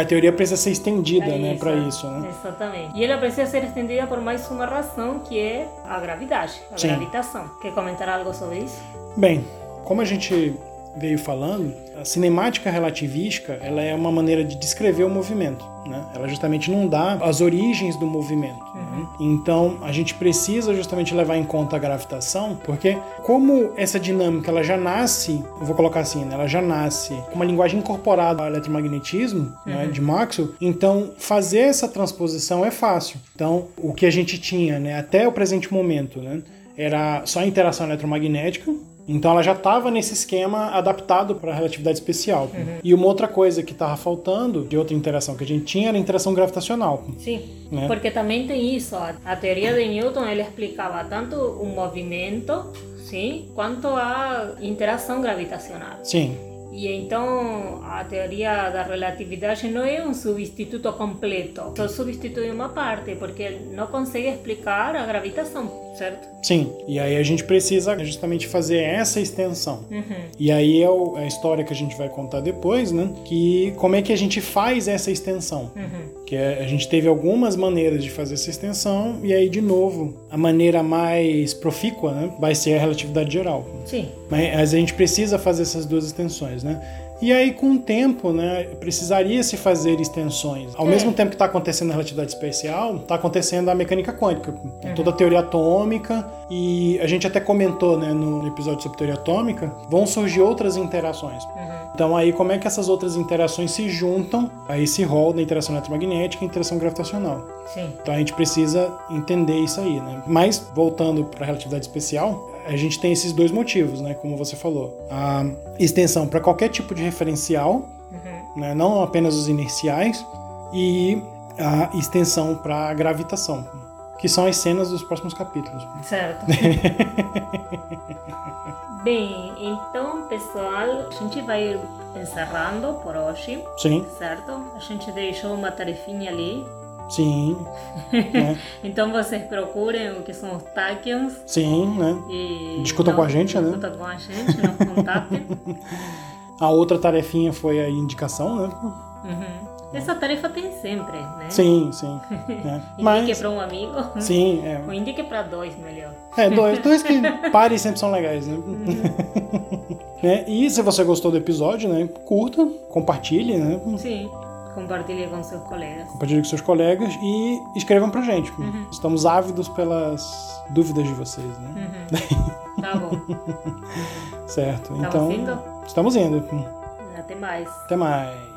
A teoria precisa ser estendida, né? Para isso, né? Exatamente. E ela precisa ser estendida por mais uma razão, que é a gravidade, a gravitação. Quer comentar algo sobre isso? Bem, como a gente veio falando, a cinemática relativística, ela é uma maneira de descrever o movimento, né? Ela justamente não dá as origens do movimento. Uhum. Né? Então, a gente precisa justamente levar em conta a gravitação, porque como essa dinâmica, ela já nasce, eu vou colocar assim, né? Ela já nasce com uma linguagem incorporada ao eletromagnetismo, uhum, né, de Maxwell, então fazer essa transposição é fácil. Então, o que a gente tinha, né, até o presente momento, né, era só a interação eletromagnética. Então ela já estava nesse esquema adaptado para a relatividade especial. Uhum. E uma outra coisa que estava faltando, de outra interação que a gente tinha, era a interação gravitacional. Sim, né? Porque também tem isso. A teoria de Newton, ela explicava tanto o movimento, sim, quanto a interação gravitacional. Sim. E então a teoria da relatividade não é um substituto completo, só substitui uma parte, porque não consegue explicar a gravitação, certo? Sim, e aí a gente precisa justamente fazer essa extensão. Uhum. E aí é a história que a gente vai contar depois, né? Que como é que a gente faz essa extensão? Uhum. Que a gente teve algumas maneiras de fazer essa extensão, e aí de novo, a maneira mais profícua, né, vai ser a relatividade geral. Sim. Mas a gente precisa fazer essas duas extensões, né? E aí, com o tempo, né, precisaria se fazer extensões. Ao mesmo tempo que está acontecendo a relatividade especial, está acontecendo a mecânica quântica, toda a teoria atômica, e a gente até comentou, né, no episódio sobre teoria atômica, vão surgir outras interações. Uhum. Então aí, como é que essas outras interações se juntam a esse rol da interação eletromagnética e interação gravitacional? Sim. Então a gente precisa entender isso aí, né? Mas, voltando para a relatividade especial, a gente tem esses dois motivos, né? Como você falou. A extensão para qualquer tipo de referencial, uhum, né? Não apenas os inerciais, e a extensão para a gravitação, que são as cenas dos próximos capítulos. Certo. Bem, então, pessoal, a gente vai encerrando por hoje. Sim. Certo? A gente deixou uma tarefinha ali. Sim. Né? Então vocês procurem o que são os táquions. Sim, né? E discutam com a gente, né? Discutam com a gente, nos contatem. A outra tarefinha foi a indicação, né? Uhum. Essa tarefa tem sempre, né? Sim, sim. Né? Indique para um amigo. Sim, é. Ou indique para dois, melhor. É, dois que parem sempre são legais, né? Uhum. Né? E se você gostou do episódio, né? Curta, compartilhe, né? Sim. Compartilhe com seus colegas. Compartilhe com seus colegas e escrevam pra gente. Uhum. Estamos ávidos pelas dúvidas de vocês, né? Uhum. Tá bom. Certo. Estamos indo? Estamos indo. Até mais. Até mais.